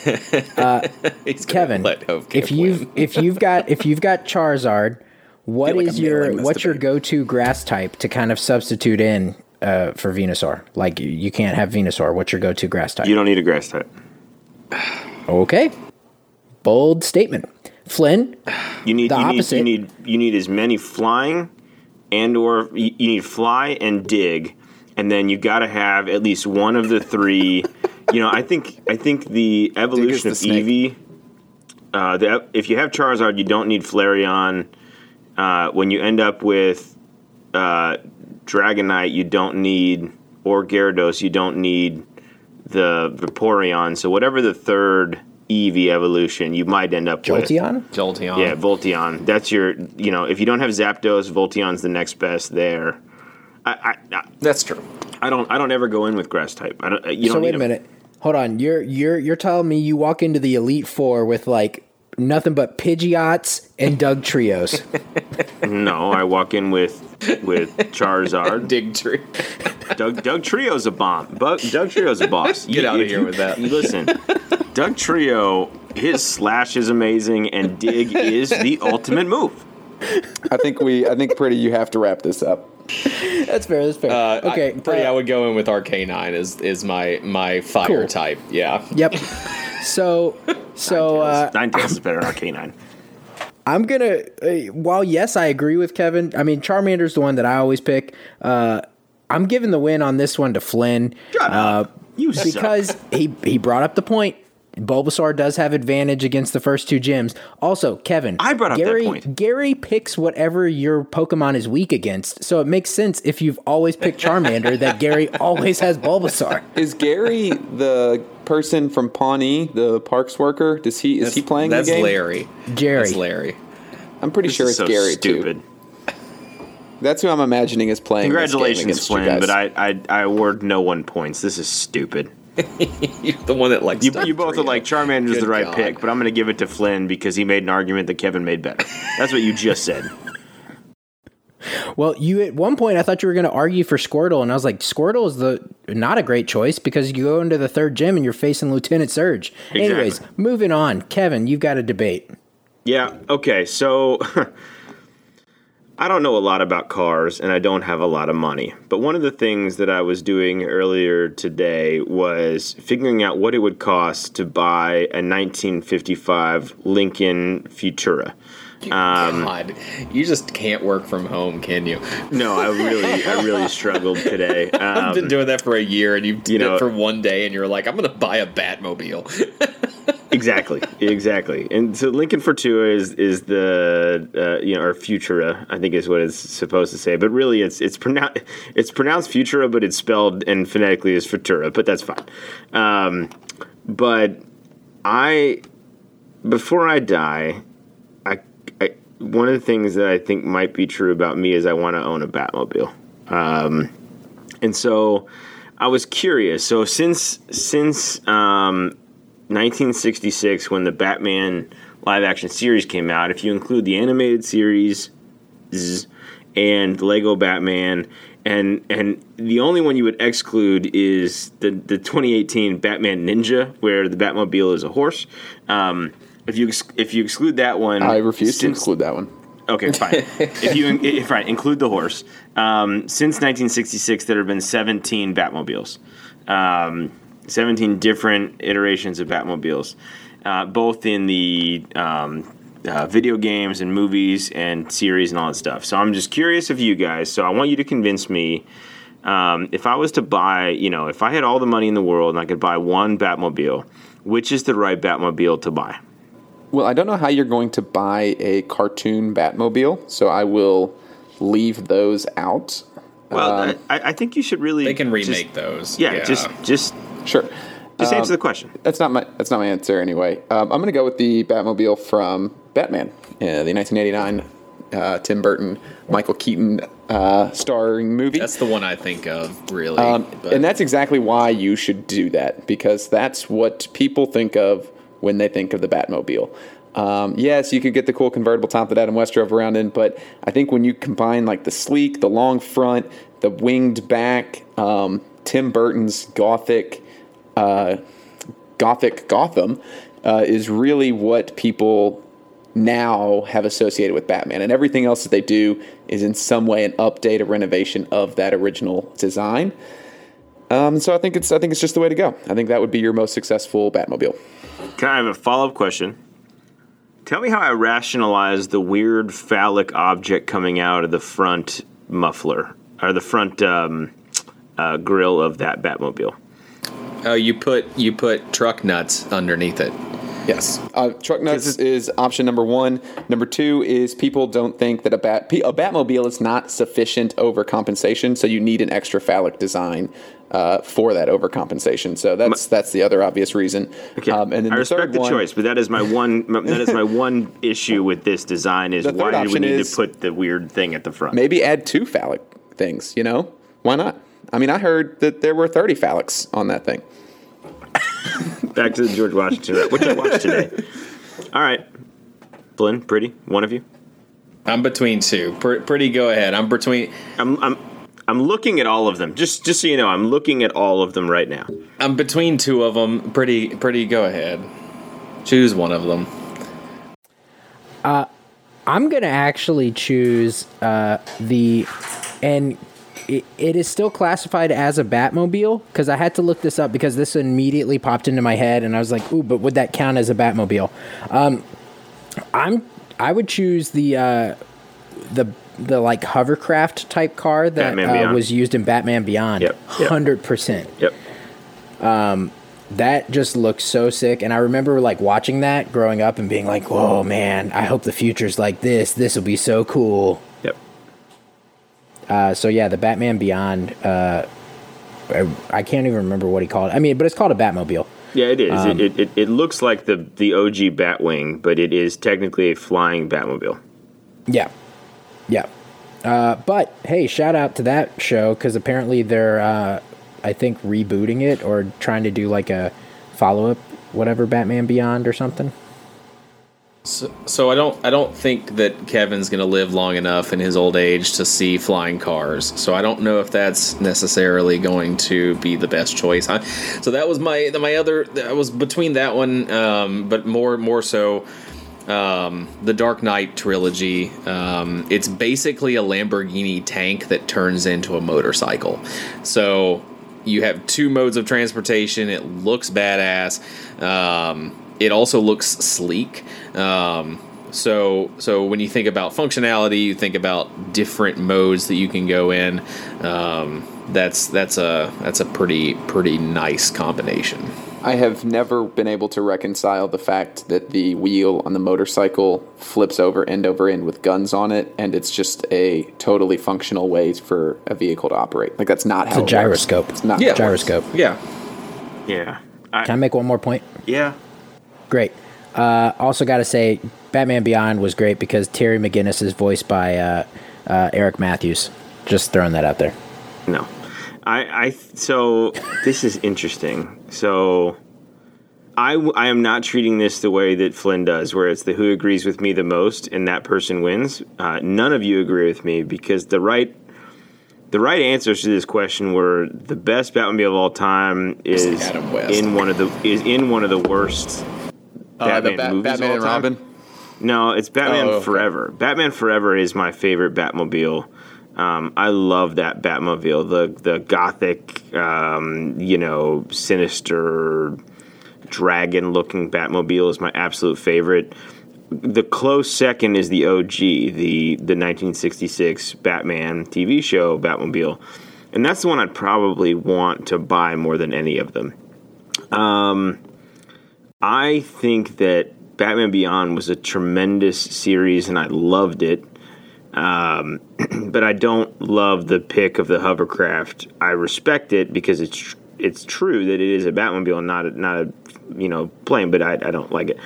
Kevin, Hofkamp if you've got Charizard, what's your go-to grass type to kind of substitute in for Venusaur? Like you can't have Venusaur. What's your go-to grass type? You don't need a grass type. Okay. Bold statement. Flynn, you need as many flying and or you need fly and dig, and then you got to have at least one of the three. You know, I think the evolution of Eevee, if you have Charizard, you don't need Flareon. When you end up with Dragonite, you don't need, or Gyarados, you don't need the Vaporeon. So whatever the third Eevee evolution, you might end up with Jolteon. Yeah, Volteon. That's your, you know, if you don't have Zapdos, Volteon's the next best there. That's true. I don't ever go in with grass type. Wait a minute. Hold on. You're telling me you walk into the Elite Four with like nothing but Pidgeots and Dugtrios. No, I walk in with Charizard. Digtree. Dugtrio's a bomb. Dugtrio's a boss. Get out of here with that. Listen, Dugtrio, his slash is amazing, and dig is the ultimate move. I think Pretty, you have to wrap this up. That's fair. Okay, Pretty, I would go in with Arcanine is my fire type. Yeah. Yep. So Ninetales is better than Arcanine. I'm going to, while yes, I agree with Kevin, I mean, Charmander's the one that I always pick. I'm giving the win on this one to Flynn. Shut up. You suck. Because he brought up the point. Bulbasaur does have advantage against the first two gyms. Also, Kevin, I brought up that point. Gary picks whatever your Pokemon is weak against, so it makes sense if you've always picked Charmander that Gary always has Bulbasaur. Is Gary the person from Pawnee, the parks worker? Is he playing the game? That's Larry. I'm pretty sure it's so Gary stupid. Too. That's who I'm imagining is playing. Congratulations, Flynn, but I award no one points. This is stupid. You're the one that likes you. You both are like Charmander's the right pick, but I'm going to give it to Flynn because he made an argument that Kevin made better. That's what you just said. Well, you at one point I thought you were going to argue for Squirtle, and I was like, Squirtle is not a great choice because you go into the third gym and you're facing Lieutenant Surge. Exactly. Anyways, moving on, Kevin, you've got a debate. Yeah. Okay. So. I don't know a lot about cars, and I don't have a lot of money. But one of the things that I was doing earlier today was figuring out what it would cost to buy a 1955 Lincoln Futura. God, you just can't work from home, can you? No, I really struggled today. I've been doing that for a year, and you did it for one day, and you're like, I'm going to buy a Batmobile. Exactly. And so Lincoln Futura is the or Futura, I think is what it's supposed to say. But really, it's pronounced Futura, but it's spelled and phonetically as Futura. But that's fine. But before I die, I one of the things that I think might be true about me is I want to own a Batmobile. And so I was curious. So since 1966, when the Batman live-action series came out, if you include the animated series and Lego Batman, and the only one you would exclude is the 2018 Batman Ninja, where the Batmobile is a horse. If you exclude that one, I refuse to include that one. Okay, fine. If include the horse. Since 1966, there have been 17 Batmobiles. 17 different iterations of Batmobiles, both in the video games and movies and series and all that stuff. So I'm just curious of you guys. So I want you to convince me if I was to buy, if I had all the money in the world and I could buy one Batmobile, which is the right Batmobile to buy? Well, I don't know how you're going to buy a cartoon Batmobile, so I will leave those out. Well, I think you should really. They can remake those. Yeah, just. Sure. Just answer the question. That's not my answer anyway. I'm going to go with the Batmobile from Batman, the 1989 Tim Burton, Michael Keaton starring movie. That's the one I think of, really. And that's exactly why you should do that, because that's what people think of when they think of the Batmobile. Yes, you could get the cool convertible top that Adam West drove around in, but I think when you combine like the sleek, the long front, the winged back, Tim Burton's gothic Gotham is really what people now have associated with Batman, and everything else that they do is in some way an update or renovation of that original design. So I think it's just the way to go. I think that would be your most successful Batmobile. Can I have a follow-up question? Tell me how I rationalize the weird phallic object coming out of the front muffler, or the front grill of that Batmobile. Oh, you put truck nuts underneath it. Yes. Truck nuts is option number one. Number two is people don't think that a Batmobile is not sufficient overcompensation, so you need an extra phallic design for that overcompensation. So that's the other obvious reason. Okay. And then I respect the choice, but that is my one issue with this design is why do we need to put the weird thing at the front? Maybe add two phallic things, you know? Why not? I mean, I heard that there were 30 phallics on that thing. Back to the George Washington, which I watched today. All right. Blynn, Pretty, one of you. I'm between two. Pretty, go ahead. I'm between. I'm looking at all of them. Just so you know, I'm looking at all of them right now. I'm between two of them. Pretty, go ahead. Choose one of them. I'm gonna actually choose It is still classified as a Batmobile because I had to look this up because this immediately popped into my head and I was like, ooh, but would that count as a Batmobile? I would choose the like hovercraft type car that was used in Batman Beyond. Yep. 100%. Yep. That just looks so sick, and I remember like watching that growing up and being like, whoa, man, I hope the future's like this. This will be so cool. So yeah, the Batman Beyond, I can't even remember what he called it. I mean, but it's called a Batmobile. Yeah, it is. It looks like the OG Batwing, but it is technically a flying Batmobile. Yeah. Yeah. But hey, shout out to that show, because apparently they're, I think, rebooting it or trying to do like a follow-up, whatever, Batman Beyond or something. So I don't think that Kevin's going to live long enough in his old age to see flying cars. So I don't know if that's necessarily going to be the best choice. So that was my other. I was between that one, but more so the Dark Knight trilogy. It's basically a Lamborghini tank that turns into a motorcycle. So you have two modes of transportation. It looks badass. It also looks sleek. So when you think about functionality, you think about different modes that you can go in. That's a pretty nice combination. I have never been able to reconcile the fact that the wheel on the motorcycle flips over end with guns on it, and it's just a totally functional way for a vehicle to operate. Like, that's not how it works. It's a gyroscope. It's not a gyroscope. Yeah. Yeah. Can I make one more point? Yeah. Great. Also got to say, Batman Beyond was great because Terry McGinnis is voiced by Eric Matthews. Just throwing that out there. No. So this is interesting. So I am not treating this the way that Flynn does, where it's the who agrees with me the most and that person wins. None of you agree with me, because the right answers to this question were the best Batmobile of all time is Adam West. in one of the worst Batman movies. Batman and Robin? No, it's Batman Forever. Batman Forever is my favorite Batmobile. I love that Batmobile. The gothic, sinister, dragon-looking Batmobile is my absolute favorite. The close second is the OG, the 1966 Batman TV show Batmobile. And that's the one I'd probably want to buy more than any of them. I think that Batman Beyond was a tremendous series, and I loved it. But I don't love the pick of the hovercraft. I respect it because it's true that it is a Batmobile and not a plane, but I don't like it.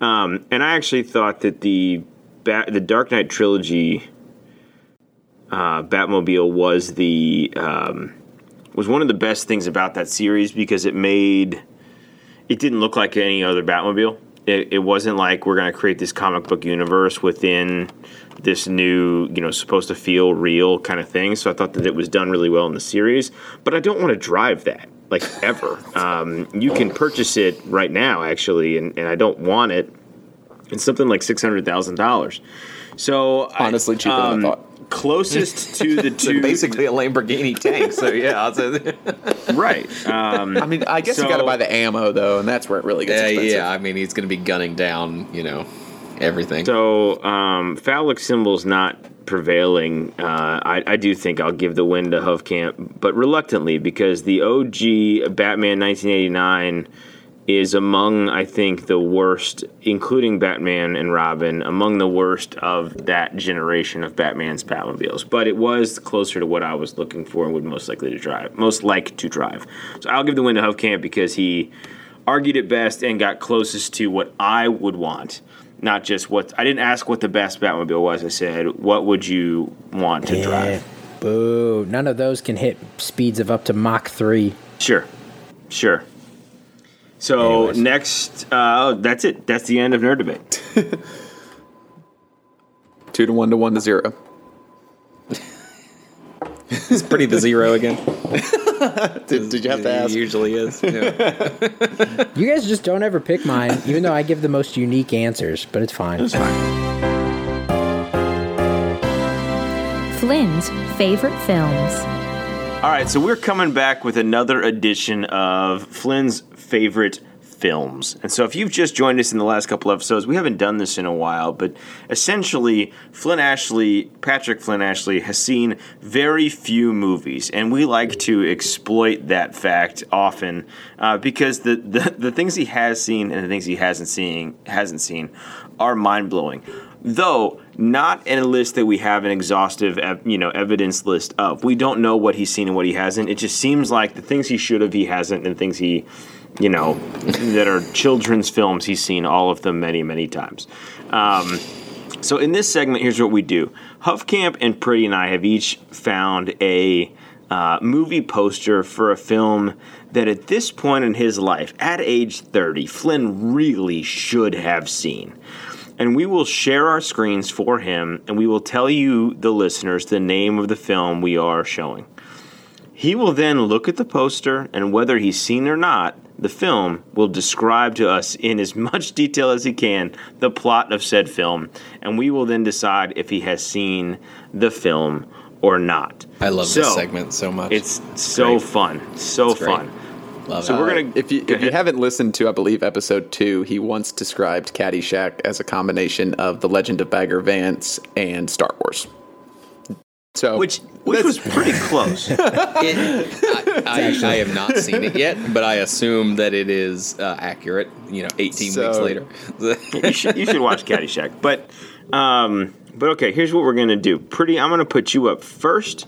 And I actually thought that the Dark Knight trilogy Batmobile was was one of the best things about that series, because it didn't look like any other Batmobile. It wasn't like we're going to create this comic book universe within this new, supposed to feel real kind of thing. So I thought that it was done really well in the series. But I don't want to drive that, ever. You can purchase it right now, actually, and I don't want it. It's something like $600,000. So honestly, cheaper than I thought. Closest to the two, basically a Lamborghini tank. So yeah, I'll say right. I guess you got to buy the ammo though, and that's where it really gets expensive. Yeah, he's going to be gunning down, everything. So phallic symbols not prevailing, I do think I'll give the win to Hofkamp, but reluctantly because the OG Batman 1989 is among, I think, the worst, including Batman and Robin, among the worst of that generation of Batman's Batmobiles. But it was closer to what I was looking for and would most like to drive. So I'll give the win to Hofkamp because he argued it best and got closest to what I would want. Not just I didn't ask what the best Batmobile was. I said, what would you want to drive? Boo. None of those can hit speeds of up to Mach 3. Sure. So anyways. Next, that's it. That's the end of Nerd Debate. 2 to 1 to 1 to 0. It's pretty the zero again. Did you have to ask? It usually is. Yeah. You guys just don't ever pick mine, even though I give the most unique answers, but it's fine. It's fine. Flynn's favorite films. All right, so we're coming back with another edition of Flynn's favorite films. And so if you've just joined us in the last couple episodes, we haven't done this in a while, but essentially Patrick Flynn Ashley has seen very few movies, and we like to exploit that fact often because the things he has seen and the things he hasn't seen are mind-blowing. Though not in a list that we have an exhaustive, evidence list of. We don't know what he's seen and what he hasn't. It just seems like the things he should have, he hasn't, and things he, that are children's films, he's seen all of them many, many times. So in this segment, here's what we do. Hofkamp and Pretty and I have each found a movie poster for a film that at this point in his life, at age 30, Flynn really should have seen. And we will share our screens for him, and we will tell you, the listeners, the name of the film we are showing. He will then look at the poster, and whether he's seen or not, the film will describe to us in as much detail as he can the plot of said film, and we will then decide if he has seen the film or not. I love this segment so much. It's so fun. So fun. Love so it. We're gonna. If you haven't listened to, I believe, episode 2, he once described Caddyshack as a combination of The Legend of Bagger Vance and Star Wars. So which was pretty close. I have not seen it yet, but I assume that it is accurate. 18 weeks later, you should watch Caddyshack. But okay, here's what we're gonna do. Pretty, I'm gonna put you up first.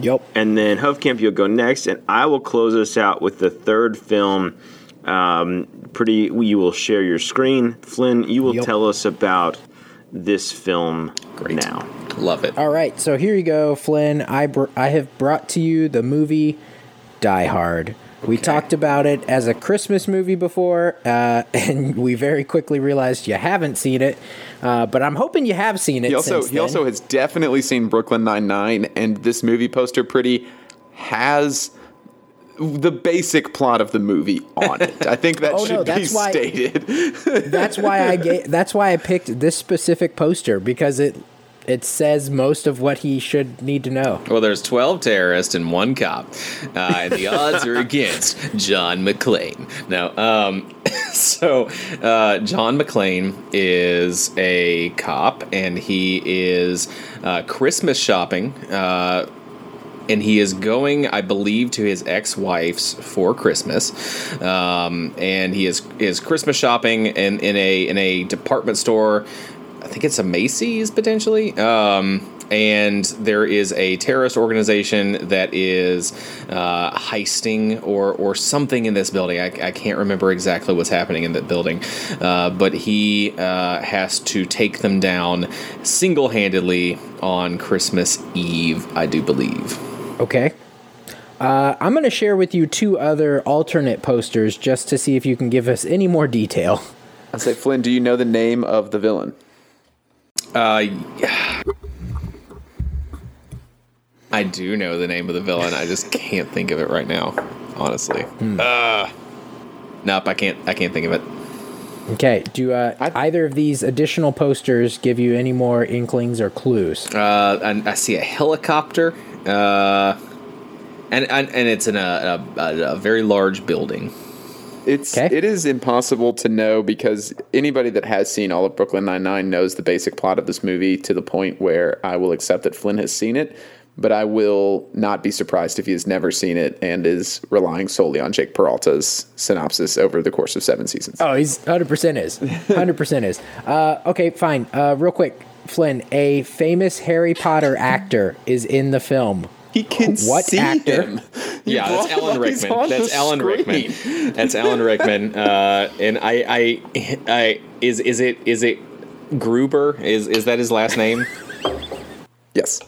Yep. And then Hofkamp, you'll go next, and I will close us out with the third film. Pretty, you will share your screen. Flynn, you will tell us about this film now. Love it. All right, so here you go, Flynn. I have brought to you the movie Die Hard. We talked about it as a Christmas movie before, and we very quickly realized you haven't seen it. But I'm hoping you have seen it. He also has definitely seen Brooklyn Nine-Nine, and this movie poster, Pretty, has the basic plot of the movie on it. I think that stated. That's why I picked this specific poster, because it says most of what he should need to know. Well, there's 12 terrorists and 1 cop. And the odds are against John McClane. Now, John McClane is a cop, and he is Christmas shopping. And he is going, I believe, to his ex-wife's for Christmas. And he is Christmas shopping in a department store. I think it's a Macy's, potentially. And there is a terrorist organization that is heisting or something in this building. I can't remember exactly what's happening in that building. But he has to take them down single-handedly on Christmas Eve, I do believe. Okay. I'm going to share with you 2 other alternate posters just to see if you can give us any more detail. I say, Flynn, do you know the name of the villain? Yeah. I do know the name of the villain. I just can't think of it right now, honestly. Nope, I can't think of it. Okay. Do either of these additional posters give you any more inklings or clues? I see a helicopter, and it's in a very large building. It is impossible to know because anybody that has seen all of Brooklyn Nine-Nine knows the basic plot of this movie to the point where I will accept that Flynn has seen it, but I will not be surprised if he has never seen it and is relying solely on Jake Peralta's synopsis over the course of 7 seasons. Oh, he's 100% is. 100% is. Okay, fine. Real quick, Flynn, a famous Harry Potter actor is in the film. He can what see actor? Him. Yeah, that's Alan Rickman. That's Alan Rickman. And I is it Gruber? Is that his last name? Yes.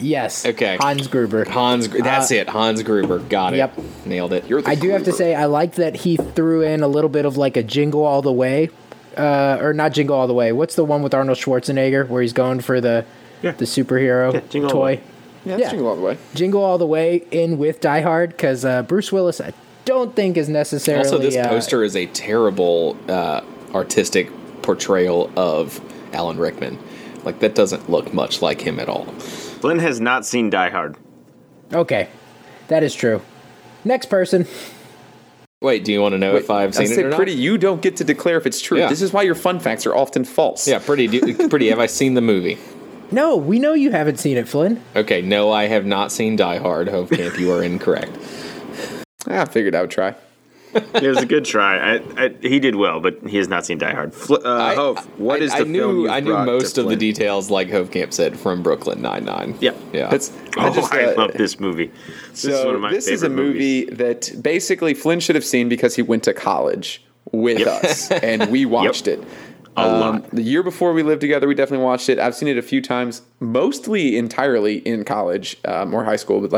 Yes. Okay. Hans Gruber. That's it. Hans Gruber. Got it. Yep. Nailed it. I do have to say, I like that he threw in a little bit of like a Jingle All the Way, or not Jingle All the Way. What's the one with Arnold Schwarzenegger where he's going for the superhero toy? Yeah, that's Jingle All the Way. Jingle All the Way in with Die Hard, because Bruce Willis, I don't think is necessarily... Also, this poster is a terrible artistic portrayal of Alan Rickman. Like, that doesn't look much like him at all. Flynn has not seen Die Hard. Okay. That is true. Next person. Wait, do you want to know if I've seen it or not? Pretty, you don't get to declare if it's true. Yeah. This is why your fun facts are often false. Yeah, Pretty, have I seen the movie? No, we know you haven't seen it, Flynn. Okay, no, I have not seen Die Hard. Hofkamp, you are incorrect. I figured I would try. It was a good try. He did well, but he has not seen Die Hard. I knew most of the details, like Hofkamp said, from Brooklyn Nine-Nine. Yeah. I love this movie. This is a movie that basically Flynn should have seen because he went to college with us, and we watched it. A lot. The year before we lived together, we definitely watched it. I've seen it a few times, mostly entirely in college or high school, but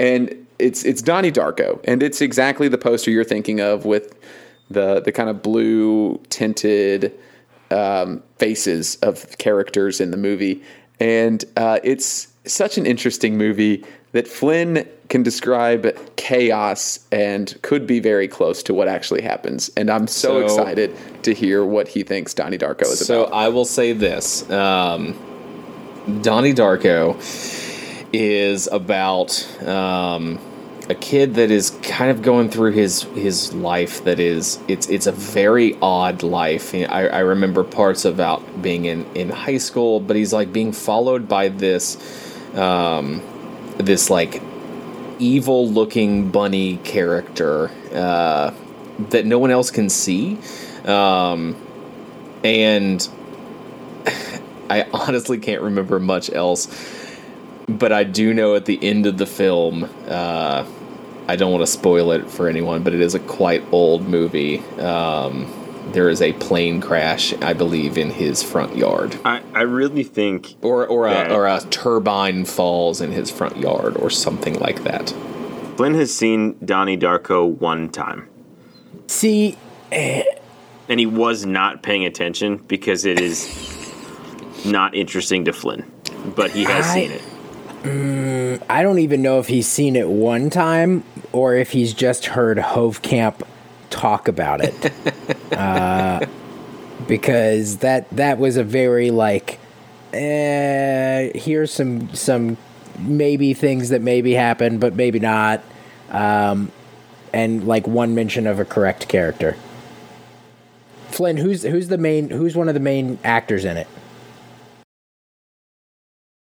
and... It's Donnie Darko, and it's exactly the poster you're thinking of with the kind of blue tinted faces of characters in the movie. And it's such an interesting movie that Flynn can describe chaos and could be very close to what actually happens. And I'm so excited to hear what he thinks Donnie Darko is about. So I will say this. Donnie Darko... is about a kid that is kind of going through his life that is it's a very odd life. I remember parts about being in high school, but he's like being followed by this like evil looking bunny character that no one else can see, and I honestly can't remember much else. But I do know at the end of the film, I don't want to spoil it for anyone, but it is a quite old movie. There is a plane crash, I believe, in his front yard. I really think... Or a turbine falls in his front yard or something like that. Flynn has seen Donnie Darko one time. See... And he was not paying attention because it is not interesting to Flynn. But he has seen it. I don't even know if he's seen it one time or if he's just heard Hofkamp talk about it. Because that was a very here's some maybe things that maybe happen, but maybe not. And one mention of a correct character. Flynn, who's one of the main actors in it?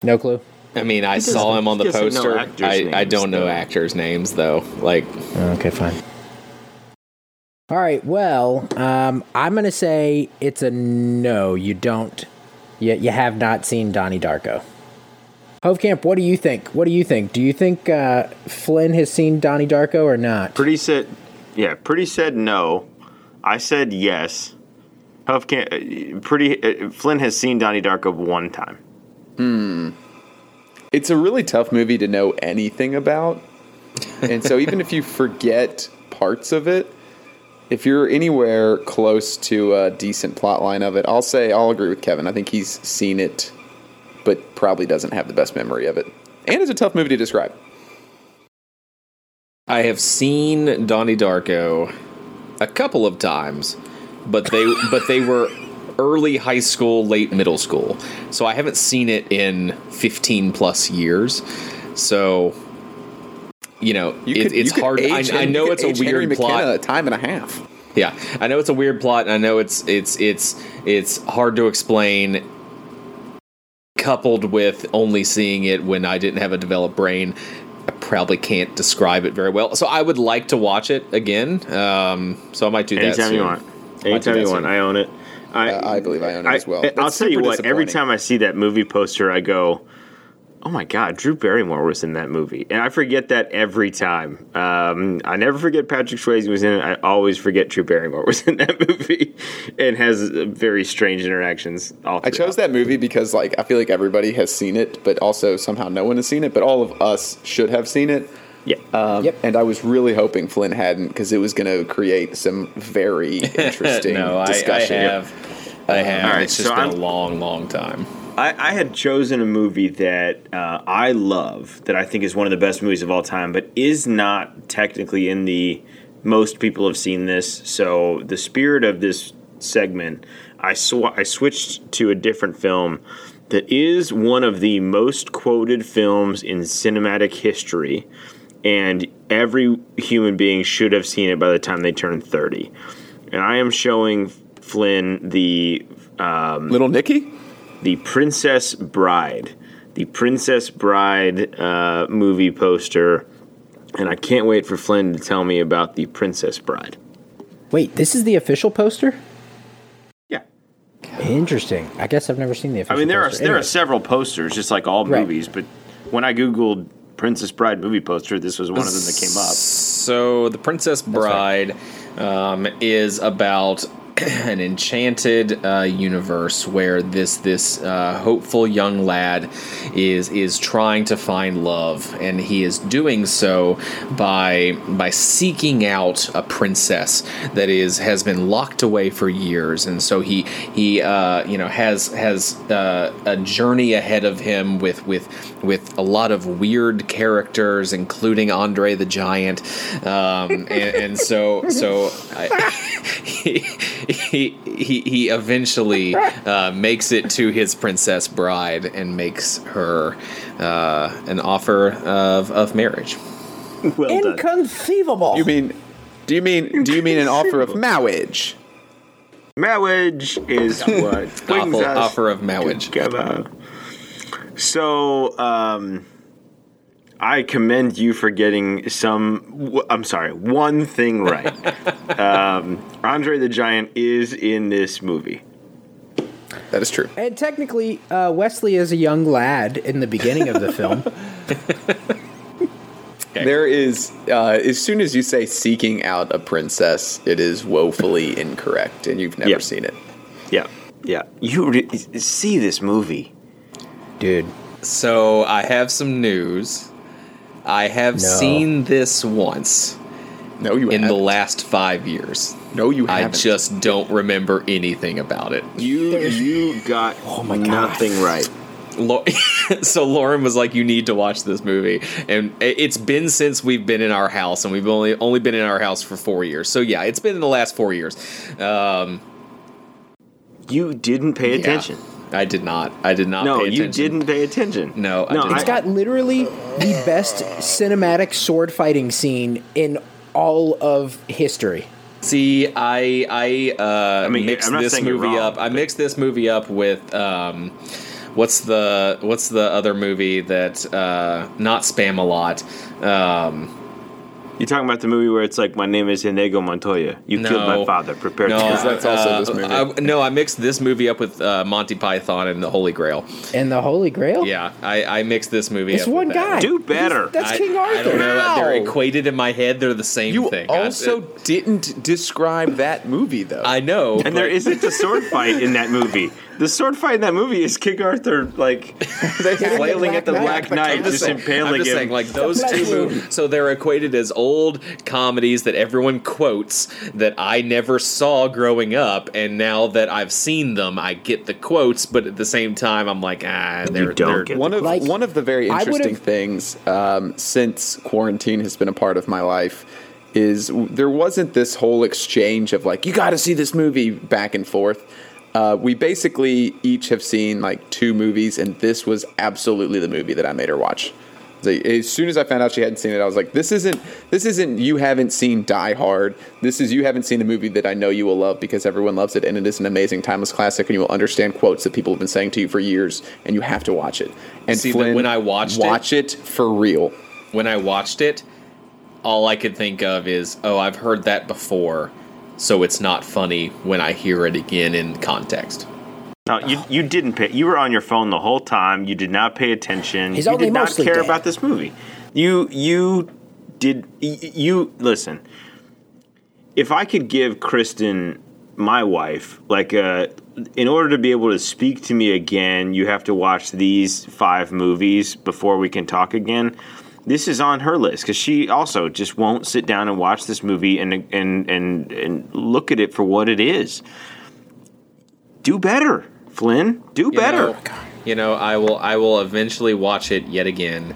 No clue. I mean, I saw him on the poster. I don't know actors' names, though. Okay, fine. All right, well, I'm going to say it's a no, you don't. You have not seen Donnie Darko. Hofkamp, what do you think? Do you think Flynn has seen Donnie Darko or not? Pretty said no. I said yes. Hofkamp, Flynn has seen Donnie Darko one time. It's a really tough movie to know anything about. And so even if you forget parts of it, if you're anywhere close to a decent plot line of it, I'll agree with Kevin. I think he's seen it, but probably doesn't have the best memory of it. And it's a tough movie to describe. I have seen Donnie Darko a couple of times, but they were early high school, late middle school. So I haven't seen it in 15 plus years. So, you know, it's hard. I know it's a weird plot. Time and a half. Yeah, I know it's a weird plot. And I know it's hard to explain. Coupled with only seeing it when I didn't have a developed brain, I probably can't describe it very well. So I would like to watch it again. So I might do that soon. Anytime you want. I own it. I believe I own it as well. I'll tell you what, every time I see that movie poster, I go, oh my God, Drew Barrymore was in that movie. And I forget that every time. I never forget Patrick Swayze was in it. I always forget Drew Barrymore was in that movie and has very strange interactions. I chose that movie because, like, I feel like everybody has seen it, but also somehow no one has seen it. But all of us should have seen it. Yeah. And I was really hoping Flynn hadn't, because it was going to create some very interesting discussion. I have. All right, it's just been a long, long time. I had chosen a movie that I love, that I think is one of the best movies of all time, but is not technically in the most people have seen this. So the spirit of this segment, I switched to a different film that is one of the most quoted films in cinematic history, and every human being should have seen it by the time they turn 30. And I am showing Flynn the... Little Nicky? The Princess Bride. The Princess Bride movie poster. And I can't wait for Flynn to tell me about The Princess Bride. Wait, this is the official poster? Yeah. Interesting. I guess I've never seen the official poster. I mean, there are several posters, just like all movies. But when I Googled Princess Bride movie poster, this was one of them that came up. So The Princess Bride is about... an enchanted universe where this hopeful young lad is trying to find love, and he is doing so by seeking out a princess that has been locked away for years, and so he has a journey ahead of him with a lot of weird characters, including Andre the Giant, He eventually makes it to his princess bride and makes her an offer of marriage. Well, inconceivable. Do you mean an offer of marriage? Marriage is what brings us offer of marriage together. So, I commend you for getting one thing right. Andre the Giant is in this movie. That is true. And technically, Wesley is a young lad in the beginning of the film. Okay. There is, as soon as you say seeking out a princess, it is woefully incorrect, and you've never seen it. Yeah. Yeah. You see this movie. Dude. So I have some news. I have seen this once. No, you haven't. In the last 5 years. No, you haven't. I just don't remember anything about it. You got nothing right. So Lauren was like, you need to watch this movie. And it's been since we've been in our house, and we've only been in our house for 4 years. So, yeah, it's been in the last 4 years. You didn't pay attention. I did not. Pay attention. No, you didn't pay attention. No, it's got literally the best cinematic sword fighting scene in all of history. See, I mixed this movie up. I mixed this movie up with what's the other movie that not Spamalot. You're talking about the movie where it's like, my name is Inigo Montoya. You killed my father. Prepare to that's also this movie. I mixed this movie up with Monty Python and the Holy Grail. And the Holy Grail? Yeah, I mixed this movie up. It's one guy. Do better. That's King Arthur. I don't know. How? They're equated in my head. They're the same thing. You also didn't describe that movie, though. I know. And there isn't a sword fight in that movie. The sword fight in that movie is King Arthur, like, flailing at the Black Knight, just impaling him. I'm just saying, like, those two movies, so they're equated as old comedies that everyone quotes that I never saw growing up, and now that I've seen them, I get the quotes, but at the same time, I'm like, they're one of the very interesting things since quarantine has been a part of my life is there wasn't this whole exchange of, like, you got to see this movie back and forth. We basically each have seen, like, two movies, and this was absolutely the movie that I made her watch. Like, as soon as I found out she hadn't seen it, I was like, this isn't you haven't seen Die Hard. This is you haven't seen a movie that I know you will love because everyone loves it, and it is an amazing timeless classic, and you will understand quotes that people have been saying to you for years, and you have to watch it. And see, Flynn, when I watched it for real. When I watched it, all I could think of is, oh, I've heard that before. So it's not funny when I hear it again in context. No, you didn't pay. You were on your phone the whole time. You did not pay attention. You did not care about this movie. You listen. If I could give Kristen, my wife, like in order to be able to speak to me again, you have to watch these 5 movies before we can talk again. This is on her list because she also just won't sit down and watch this movie and look at it for what it is. Do better, Flynn. Do better. You know, I will eventually watch it yet again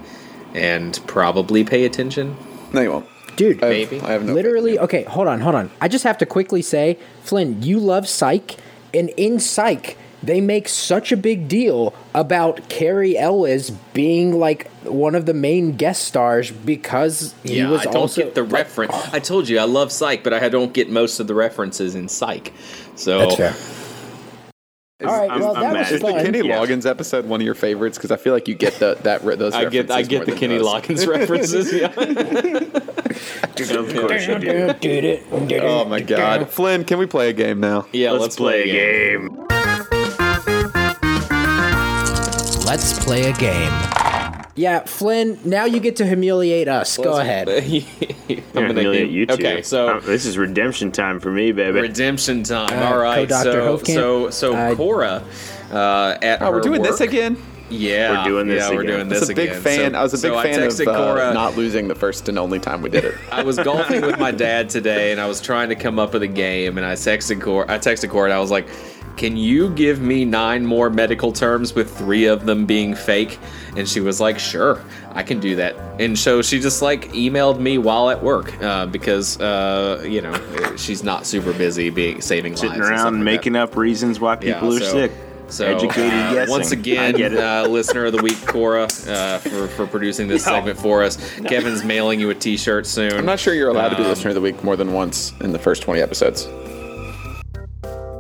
and probably pay attention. No, you won't. Dude, maybe. I have no literally. Okay, hold on. I just have to quickly say, Flynn, you love Psych, and in Psych, they make such a big deal about Cary Elwes being, like, one of the main guest stars because he was also... Yeah, I don't get the reference. Oh. I told you, I love Psych, but I don't get most of the references in Psych. So. That's fair. All right, was fun. Is the Kenny Loggins episode one of your favorites? Because I feel like you get those references. I get the Kenny Loggins references, yeah. Of course you do. Oh, my God. Flynn, can we play a game now? Yeah, let's play a game. Let's play a game. Yeah, Flynn, now you get to humiliate us. Go ahead. I'm going to humiliate you two. Okay, so this is redemption time for me, baby. Redemption time. All right. So Cora at her work. Oh, we're doing this again? Yeah. We're doing this again. Big fan. So, I was a big fan of Cora, not losing the first and only time we did it. I was golfing with my dad today, and I was trying to come up with a game, and I texted Cora, and I was like, can you give me 9 more medical terms with 3 of them being fake? And she was like, sure, I can do that. And so she just, like, emailed me while at work because, you know, she's not super busy saving lives. Sitting around making up reasons why people are sick. So, educated guessing. Once again, listener of the week, Cora, for producing this segment for us. No. Kevin's mailing you a T-shirt soon. I'm not sure you're allowed to be listener of the week more than once in the first 20 episodes.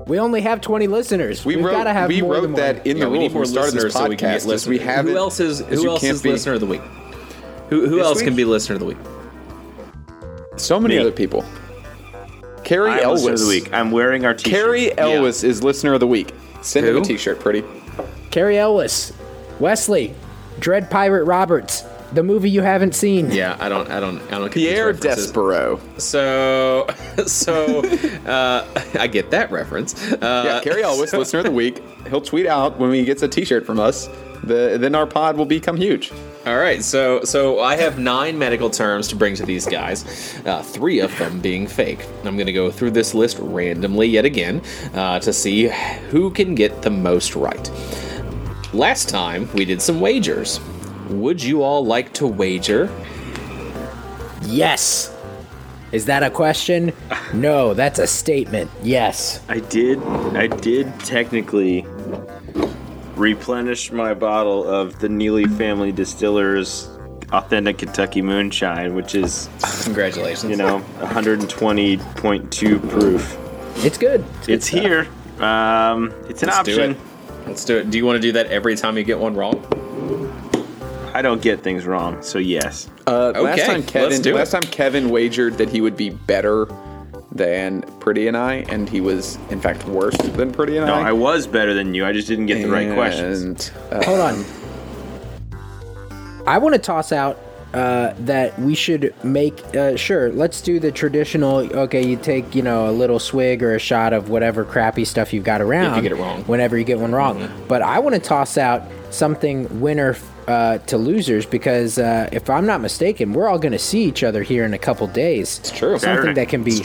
We only have 20 listeners. We wrote that in the rules when we started this podcast. So we have who else is listener of the week? Who else can be listener of the week? So many other people. Cary Elwes. Listener of the week. I'm wearing our T-shirt. Cary Elwes is listener of the week. Send him a T-shirt, Pretty. Cary Elwes, Wesley, Dread Pirate Roberts. The movie you haven't seen. Yeah, I don't. Pierre Despereau. So, I get that reference. Cary Elwes, listener of the week. He'll tweet out when he gets a T-shirt from us. Then our pod will become huge. All right, so I have 9 medical terms to bring to these guys, 3 of them being fake. I'm going to go through this list randomly yet again to see who can get the most right. Last time we did some wagers. Would you all like to wager? Yes. Is that a question? No, that's a statement. Yes. I did technically replenish my bottle of the Neely Family Distillers Authentic Kentucky Moonshine, which is congratulations. You know, 120.2 proof. It's good. It's good here. It's an option. Let's do it. Do you want to do that every time you get one wrong? I don't get things wrong, so yes. Okay, last time Kevin wagered that he would be better than Pretty and I, and he was, in fact, worse than Pretty and I. No, I was better than you. I just didn't get the right questions. Hold on. I want to toss out that we should make, sure, let's do the traditional, okay, you take, you know, a little swig or a shot of whatever crappy stuff you've got around. If you get it wrong. Whenever you get one wrong. Mm-hmm. But I want to toss out something winner to losers, because if I'm not mistaken, we're all going to see each other here in a couple days. It's true. Something that can be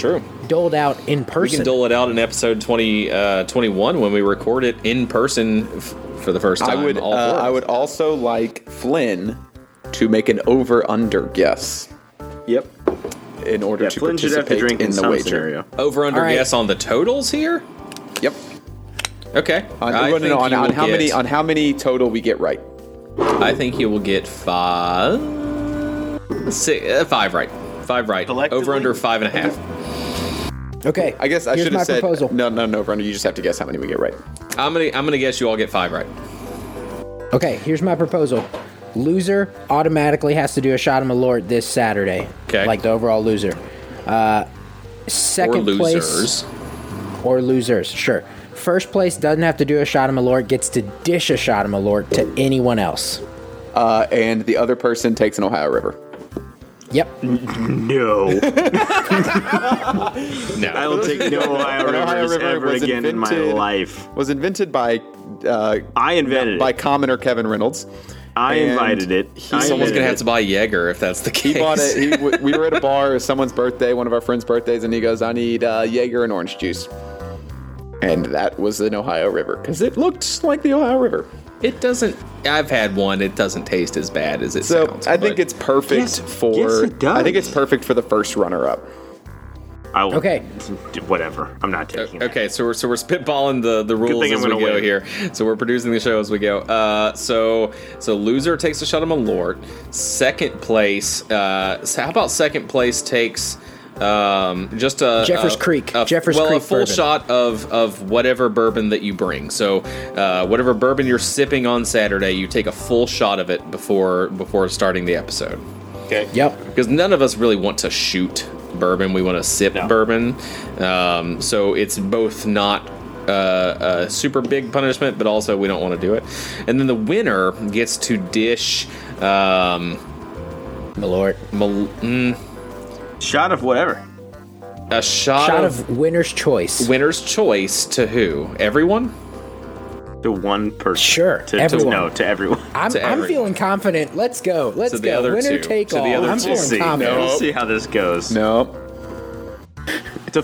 doled out in person. We can dole it out in episode 21 when we record it in person for the first time. I would also like Flynn to make an over-under guess. Yep. In order to Flynn participate have to drink in the wager. Scenario. Over-under guess on the totals here? Yep. Okay. On how many total we get right. I think he will get five right. Five right. Over under 5.5. Okay. I guess I should have said proposal. No, over under. You just have to guess how many we get right. I'm gonna guess you all get five right. Okay. Here's my proposal. Loser automatically has to do a shot of Malort this Saturday. Okay. Like the overall loser. Second place. Or losers. Sure. First place doesn't have to do a shot of Malort, gets to dish a shot of Malort to anyone else. And the other person takes an Ohio River. Yep. No. No. I will take no Ohio Rivers ever again in my life. Was invented by... I invented it. By commoner Kevin Reynolds. I invited it. Someone's going to have to buy Jaeger if that's the case. He bought it. We were at a bar, someone's birthday, one of our friends' birthdays, and he goes, I need Jaeger and orange juice. And that was an Ohio River, because it looked like the Ohio River. It doesn't... I've had one. It doesn't taste as bad as it sounds. So I think it's perfect for... Yes, it does. I think it's perfect for the first runner-up. Whatever. I'm not taking it. Okay, so we're spitballing the rules as we go win. Here. So we're producing the show as we go. So loser takes a shot of Malort. Second place... how about second place takes... just a Jeffers Creek. Creek a full bourbon. Shot of whatever bourbon that you bring. So whatever bourbon you're sipping on Saturday, you take a full shot of it before starting the episode. Okay. Yep. Because none of us really want to shoot bourbon. We want to sip bourbon. So it's both not a super big punishment, but also we don't want to do it. And then the winner gets to dish Malort. Shot of whatever. A shot of winner's choice. Winner's choice to who? Everyone? To one person. Sure. To everyone. I'm feeling confident. Let's go. Let's go. Other winner two. Take all. I'm feeling confident. We'll see how this goes. Nope.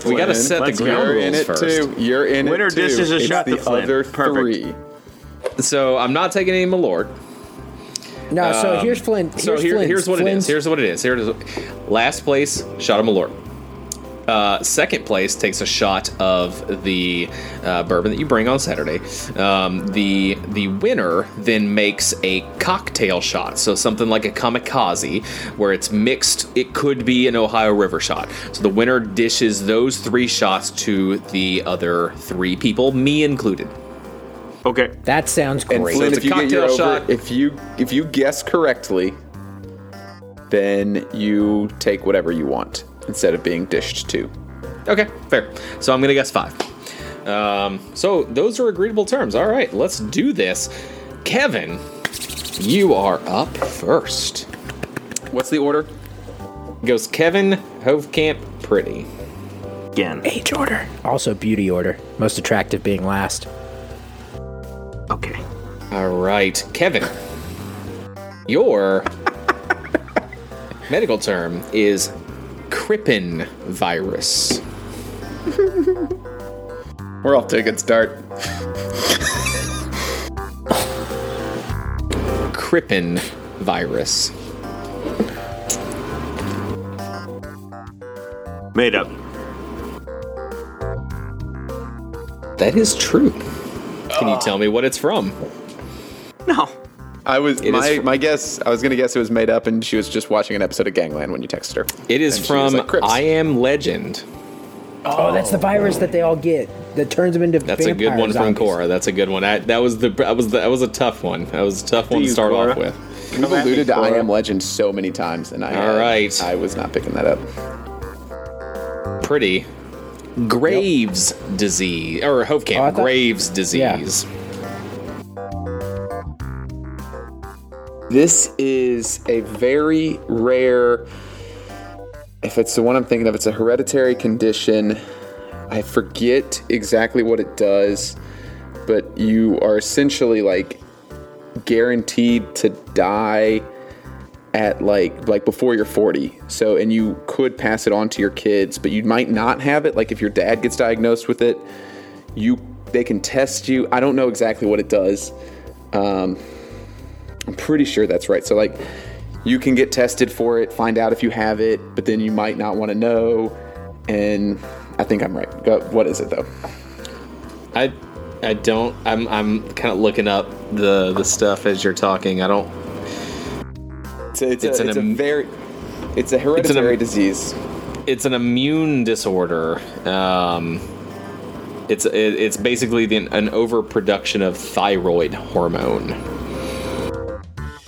We got to set the ground rules first. You're in it too. Winner dishes a shot to Flynn. Other three. So I'm not taking any Malort. No, so here's Flynn. Here's what it is. Here it is. Last place, shot of Malort. Second place takes a shot of the bourbon that you bring on Saturday. The winner then makes a cocktail shot, so something like a kamikaze, where it's mixed. It could be an Ohio River shot. So the winner dishes those three shots to the other three people, me included. Okay. That sounds great. And Flynn, so if you get your shot, if you guess correctly, then you take whatever you want instead of being dished to. Okay, fair. So I'm gonna guess five. So those are agreeable terms. All right, let's do this. Kevin, you are up first. What's the order? It goes Kevin, Hofkamp, Pretty. Again. Age order. Also beauty order. Most attractive being last. Okay. All right, Kevin. Your medical term is Crippen virus. We're off to a good start. Crippen virus. Made up. That is true. Can you tell me what it's from? No. I was going to guess it was made up, and she was just watching an episode of Gangland when you texted her. It is from I Am Legend. Oh, that's the virus that they all get that turns them into vampires. That's a good one from Cora. That's a good one. That was a tough one. That was a tough one to start off with. You've alluded to I Am Legend so many times, and I was not picking that up. Pretty. Graves disease, or Hofkamp, Graves disease. This is a very rare, if it's the one I'm thinking of, it's a hereditary condition. I forget exactly what it does, but you are essentially like guaranteed to die at like before you're 40. So, and you could pass it on to your kids, but you might not have it. Like if your dad gets diagnosed with it, they can test you. I don't know exactly what it does. I'm pretty sure that's right. So like you can get tested for it, find out if you have it, but then you might not want to know. And I think I'm right. What is it though? I'm kind of looking up the stuff as you're talking. I don't. It's a hereditary disease. It's an immune disorder. It's basically an overproduction of thyroid hormone.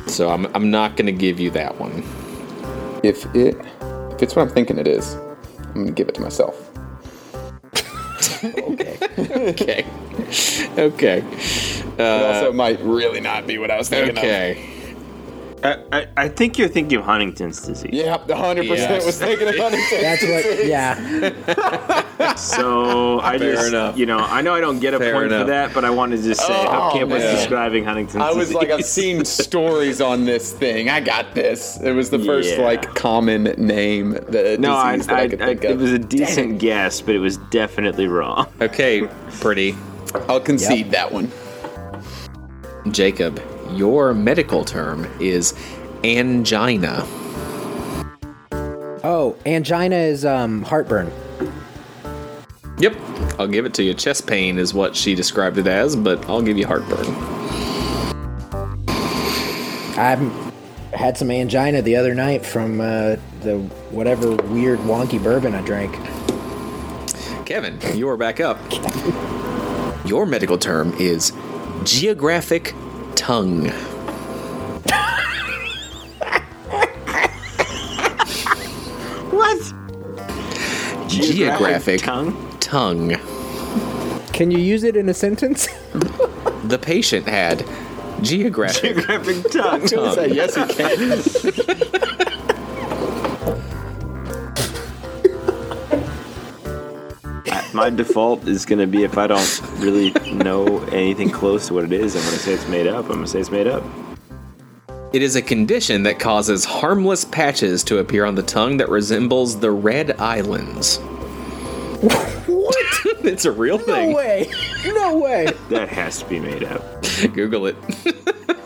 So I'm not going to give you that one. If it's what I'm thinking it is, I'm going to give it to myself. Okay. Okay. It also might really not be what I was thinking of. I think you're thinking of Huntington's disease. Yeah, 100% was thinking of Huntington's disease. Yeah. So I know I don't get a point for that, but I wanted to say Hofkamp was describing Huntington's disease. I was like, I've seen stories on this thing. I got this. It was the first common name. I could think of. It was a decent guess, but it was definitely wrong. Okay, Pretty. I'll concede that one. Jacob. Your medical term is angina. Oh, angina is heartburn. Yep, I'll give it to you. Chest pain is what she described it as, but I'll give you heartburn. I had some angina the other night from the whatever weird wonky bourbon I drank. Kevin, you are back up. Your medical term is geographic tongue. What? Geographic tongue. Can you use it in a sentence? The patient had geographic tongue. Say, yes, you can. My default is going to be if I don't really know anything close to what it is, I'm going to say it's made up. It is a condition that causes harmless patches to appear on the tongue that resembles the red islands. What? It's a real thing. No way. That has to be made up. Google it.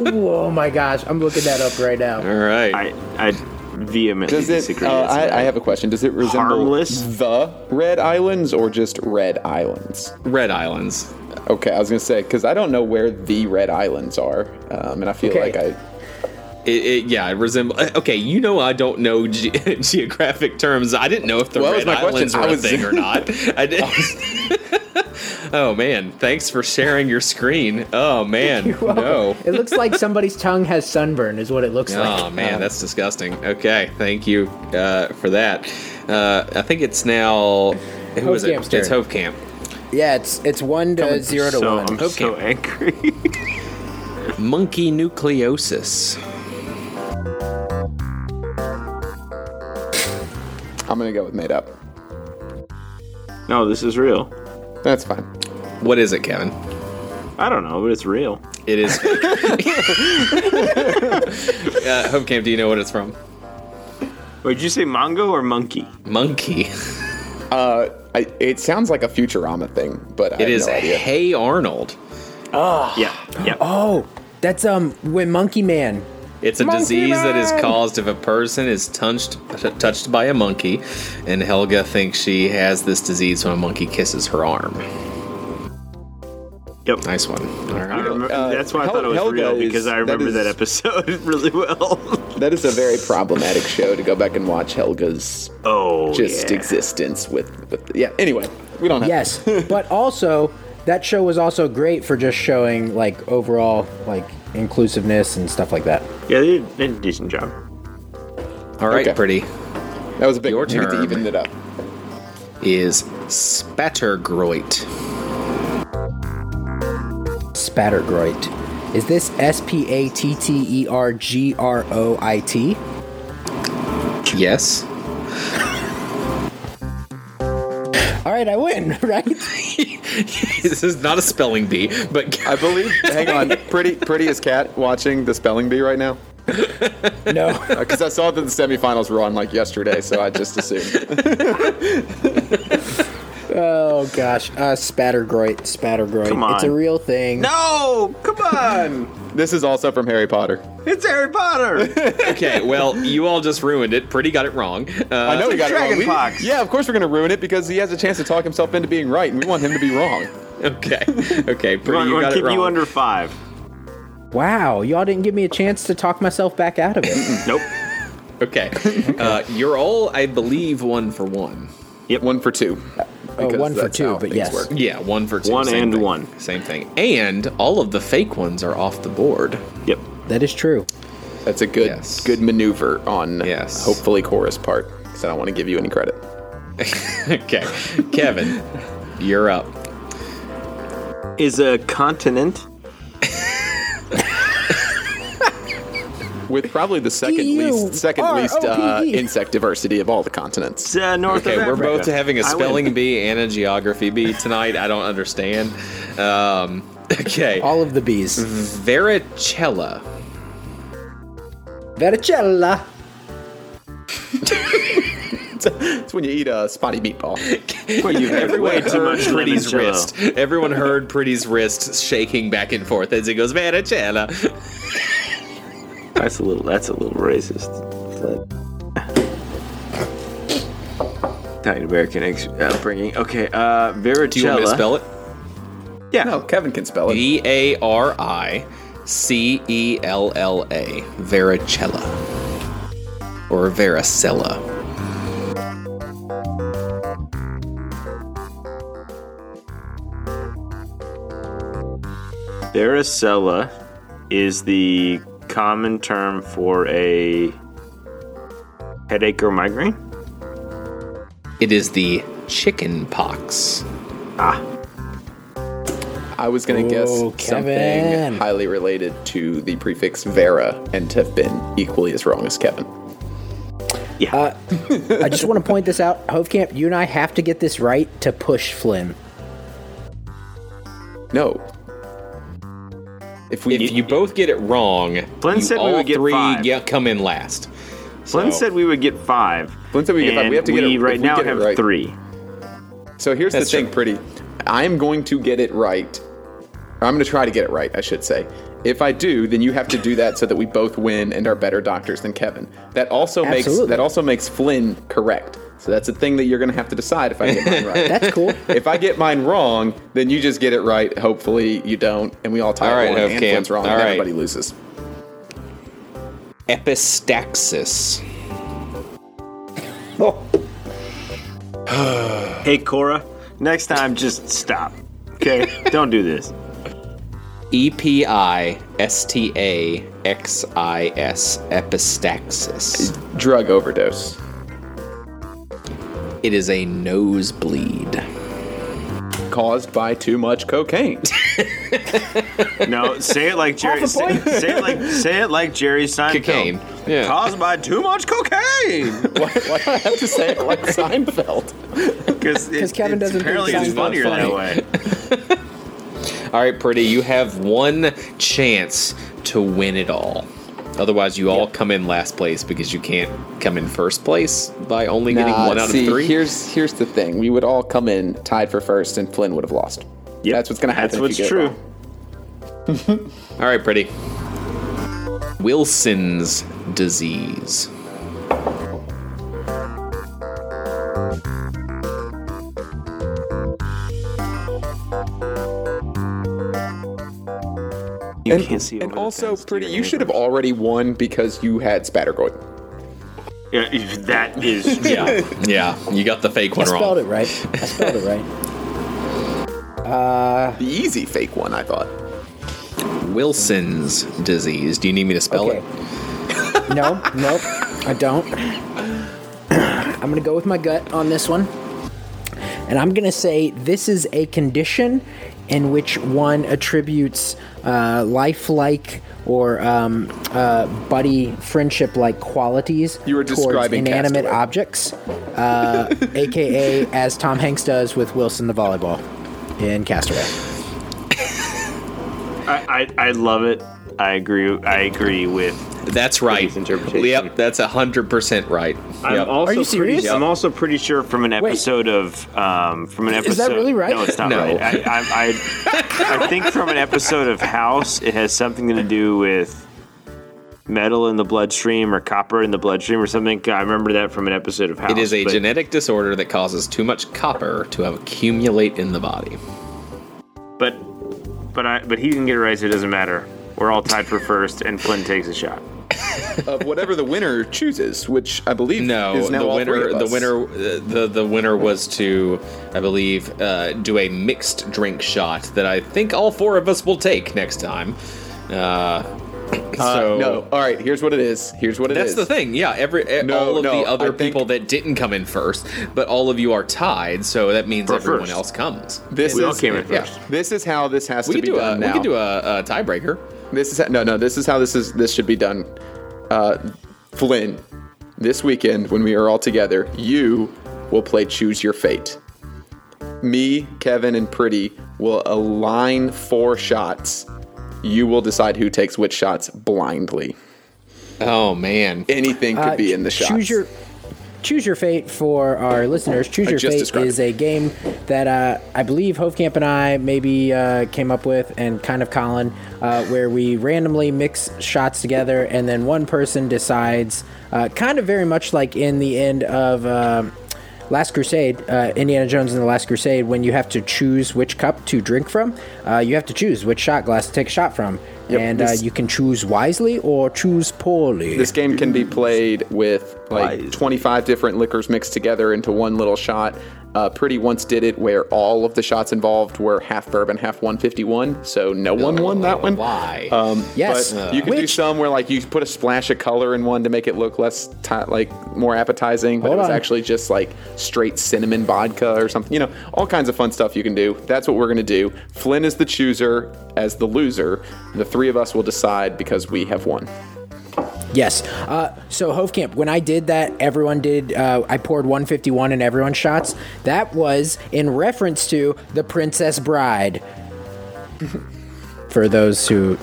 Oh my gosh, I'm looking that up right now. All right. I vehemently disagree. I have a question. Does it resemble the red islands or just red islands? Red islands. Okay, I was going to say, because I don't know where the red islands are, and I feel like it resembles... Okay, I don't know geographic terms. I didn't know if the red islands were a thing or not. I didn't... Oh, man. Thanks for sharing your screen. Oh, man. No. It looks like somebody's tongue has sunburn is what it looks like. Oh, man. That's disgusting. Okay. Thank you for that. I think it's now... Who is it? It's Hofkamp. Yeah, it's 1-0-1. I'm so angry. Monkey nucleosis. I'm going to go with made up. No, this is real. That's fine. What is it, Kevin? I don't know, but it's real. It is. Hofkamp, do you know what it's from? Wait, did you say Mongo or Monkey? Monkey. It sounds like a Futurama thing, but I have no idea. It is Hey Arnold. Oh. Yeah. Oh, that's when Monkey Man. It's a disease that is caused if a person is touched by a monkey, and Helga thinks she has this disease when a monkey kisses her arm. Yep. Nice one. All right. That's why I thought it was real, because I remember that episode really well. That is a very problematic show to go back and watch Helga's existence with. Anyway, we don't have but also that show was also great for just showing like overall like inclusiveness and stuff like that. Yeah, they did a decent job. All right, Pretty. That was a big one. You get to even it up. Is Spattergroit. Is this Spattergroit? Yes. All right, I win, right? This is not a spelling bee, but I believe. Hang on, Pretty is Cat watching the spelling bee right now? No, because I saw that the semifinals were on like yesterday, so I just assumed. Oh gosh, Spattergroit. Come on. It's a real thing. No, come on. This is also from Harry Potter. It's Harry Potter. Okay, well, you all just ruined it. Pretty got it wrong. I know he got it wrong. Yeah, of course we're gonna ruin it because he has a chance to talk himself into being right, and we want him to be wrong. Okay. Pretty, you got it wrong. Keep you under 5. Wow, y'all didn't give me a chance to talk myself back out of it. Nope. Okay. You're all, I believe, 1 for 1. Yep, 1 for 2. Oh, 1 for 2, but yes. Work. Yeah, 1 for 2. 1 and 1. Same thing. And all of the fake ones are off the board. Yep. That is true. That's a good maneuver on hopefully Cora's part, because I don't want to give you any credit. Okay. Kevin, you're up. Is a continent... With probably the second least insect diversity of all the continents. North America. We're both having a spelling bee and a geography bee tonight. I don't understand. Okay. All of the bees. Varicella. It's when you eat a spotty meatball. Everyone heard Pretty's wrist. Everyone heard Pretty's wrist shaking back and forth as he goes, Varicella. That's a little racist. Italian American upbringing. Okay, Varicella. Do you want me to spell it? Yeah. No, Kevin can spell it. Varicella. Varicella. Or Varicella. Varicella is the common term for a headache or migraine? It is the chicken pox. I was going to guess something highly related to the prefix Vera and have been equally as wrong as Kevin. Yeah. I just want to point this out. Hofkamp, you and I have to get this right to push Flynn. No. If you both get it wrong, Flynn said we would get 5. Yeah, come in last. Flynn said we would get 5. Flynn said we would get 5. We have to get it right. We now have right. 3. So here's the thing, Pretty. I'm going to get it right. I'm going to try to get it right, I should say. If I do, then you have to do that so that we both win and are better doctors than Kevin. That also makes Flynn correct. So that's a thing that you're going to have to decide if I get mine right. That's cool. If I get mine wrong, then you just get it right. Hopefully you don't. And we all tie all right, one and Flint's wrong. All and right. Everybody loses. Epistaxis. Oh. Hey, Cora. Next time, just stop. Okay? Don't do this. Epistaxis. Epistaxis. Drug overdose. It is a nosebleed. Caused by too much cocaine. No, say it like Jerry. Say it like Jerry Seinfeld. Cocaine. Yeah. Caused by too much cocaine. Why do I have to say it like Seinfeld? Because Kevin doesn't apparently think it's funnier that way. All right, Pretty, you have one chance to win it all. Otherwise, you all come in last place because you can't come in first place by only getting one out of 3. Here's the thing. We would all come in tied for first, and Flynn would have lost. Yep. That's what's going to happen. That's what's true. All right, Pretty. Wilson's disease. You can't see over. And also, Pretty, you should have already won because you had Spattergroit. Yeah, that is... Yeah, you got the fake one wrong. I spelled it right. The easy fake one, I thought. Wilson's disease. Do you need me to spell it? No, I don't. I'm going to go with my gut on this one. And I'm going to say this is a condition in which one attributes lifelike or buddy friendship-like qualities towards inanimate Castaway. Objects, a.k.a. as Tom Hanks does with Wilson the volleyball in Castaway. I love it. I agree with... That's right. Yep, that's 100% right. Yep. Are you serious? I'm also pretty sure from an episode of... Is that really right? No, it's not right. I think from an episode of House, it has something to do with metal in the bloodstream or copper in the bloodstream or something. I remember that from an episode of House. It is a genetic disorder that causes too much copper to accumulate in the body. But he can get it right, so it doesn't matter. We're all tied for first, and Flynn takes a shot. Of whatever the winner chooses, which I believe is now all three of us. The winner was to, I believe, do a mixed drink shot that I think all four of us will take next time. All right, here's what it is. That's the thing, yeah. The other people that didn't come in first, but all of you are tied, so that means everyone else comes. We all came in first. This is how this has to be done now. We can do a tiebreaker. This should be done. Flynn, this weekend when we are all together, you will play Choose Your Fate. Me, Kevin, and Pretty will align four shots. You will decide who takes which shots blindly. Oh, man. Anything could be in the shots. Choose Your Fate for our listeners. Choose Your Fate is a game that I believe Hofkamp and I maybe came up with, and kind of Colin, where we randomly mix shots together, and then one person decides, kind of very much like in the end of... Last Crusade, Indiana Jones and the Last Crusade, when you have to choose which cup to drink from, you have to choose which shot glass to take a shot from. Yep, and you can choose wisely or choose poorly. This game can be played with 25 different liquors mixed together into one little shot. Pretty once did it where all of the shots involved were half bourbon, half 151, so no one won that one. Why? Yes. But you can do some where you put a splash of color in one to make it look less more appetizing, but it was actually just straight cinnamon vodka or something. All kinds of fun stuff you can do. That's what we're going to do. Flynn is the chooser. As the loser, the three of us will decide because we have won. Yes. So Hofkamp, when I did that, everyone did. I poured 151 in everyone's shots. That was in reference to The Princess Bride. For those who,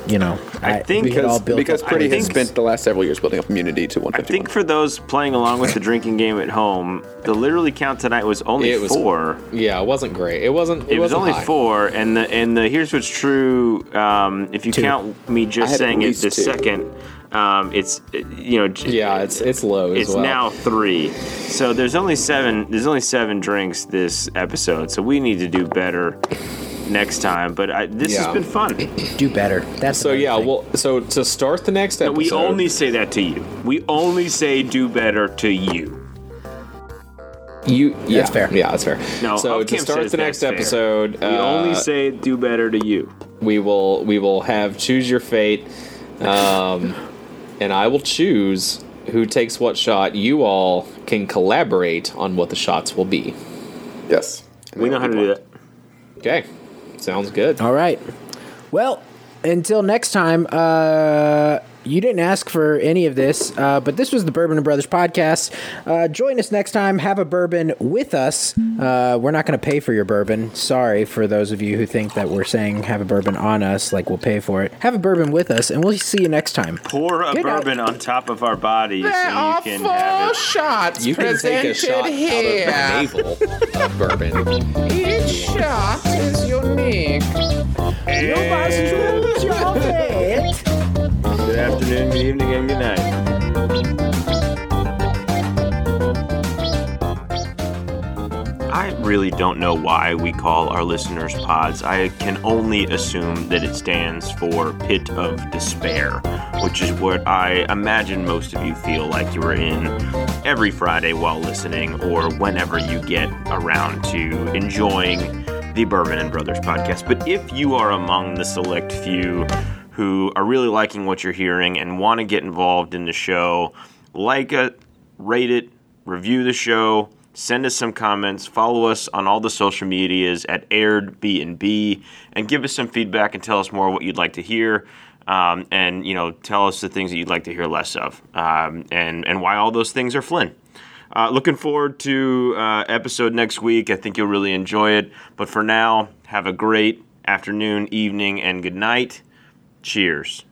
I think Pretty has spent the last several years building up immunity to 151. I think for those playing along with the drinking game at home, the literally count tonight was only four. Yeah, it wasn't great. It was only four, and here's what's true. If you count me just saying it this second, it's low. It's now three. So there's only seven. There's only seven drinks this episode. So we need to do better next time, but this has been fun. Do better. That's so. Yeah. Thing. Well. So to start the next episode, we only say that to you. We only say do better to you. Yeah, that's fair. Yeah, that's fair. No. So to start the next episode, we only say do better to you. We will have Choose Your Fate, and I will choose who takes what shot. You all can collaborate on what the shots will be. Yes, we know how to do that. Okay. Sounds good. All right. Well, until next time, you didn't ask for any of this, but this was the Bourbon and Brothers podcast. Join us next time. Have a bourbon with us. We're not going to pay for your bourbon. Sorry for those of you who think that we're saying have a bourbon on us, we'll pay for it. Have a bourbon with us, and we'll see you next time. Pour a bourbon on top of our bodies so you can have it. Shots you can take a shot here. Out of the navel of bourbon. Each shot is unique. You must choose your fate. Good afternoon, good evening, and good night. I really don't know why we call our listeners pods. I can only assume that it stands for Pit of Despair, which is what I imagine most of you feel like you're in every Friday while listening or whenever you get around to enjoying the Bourbon and Brothers podcast. But if you are among the select few who are really liking what you're hearing and want to get involved in the show, rate it, review the show, Send us some comments. Follow us on all the social medias at AiredB&B, and give us some feedback and tell us more what you'd like to hear. And, you know, tell us the things that you'd like to hear less of, and why all those things are Flynn. Looking forward to episode next week. I think you'll really enjoy it. But for now, have a great afternoon, evening, and good night. Cheers.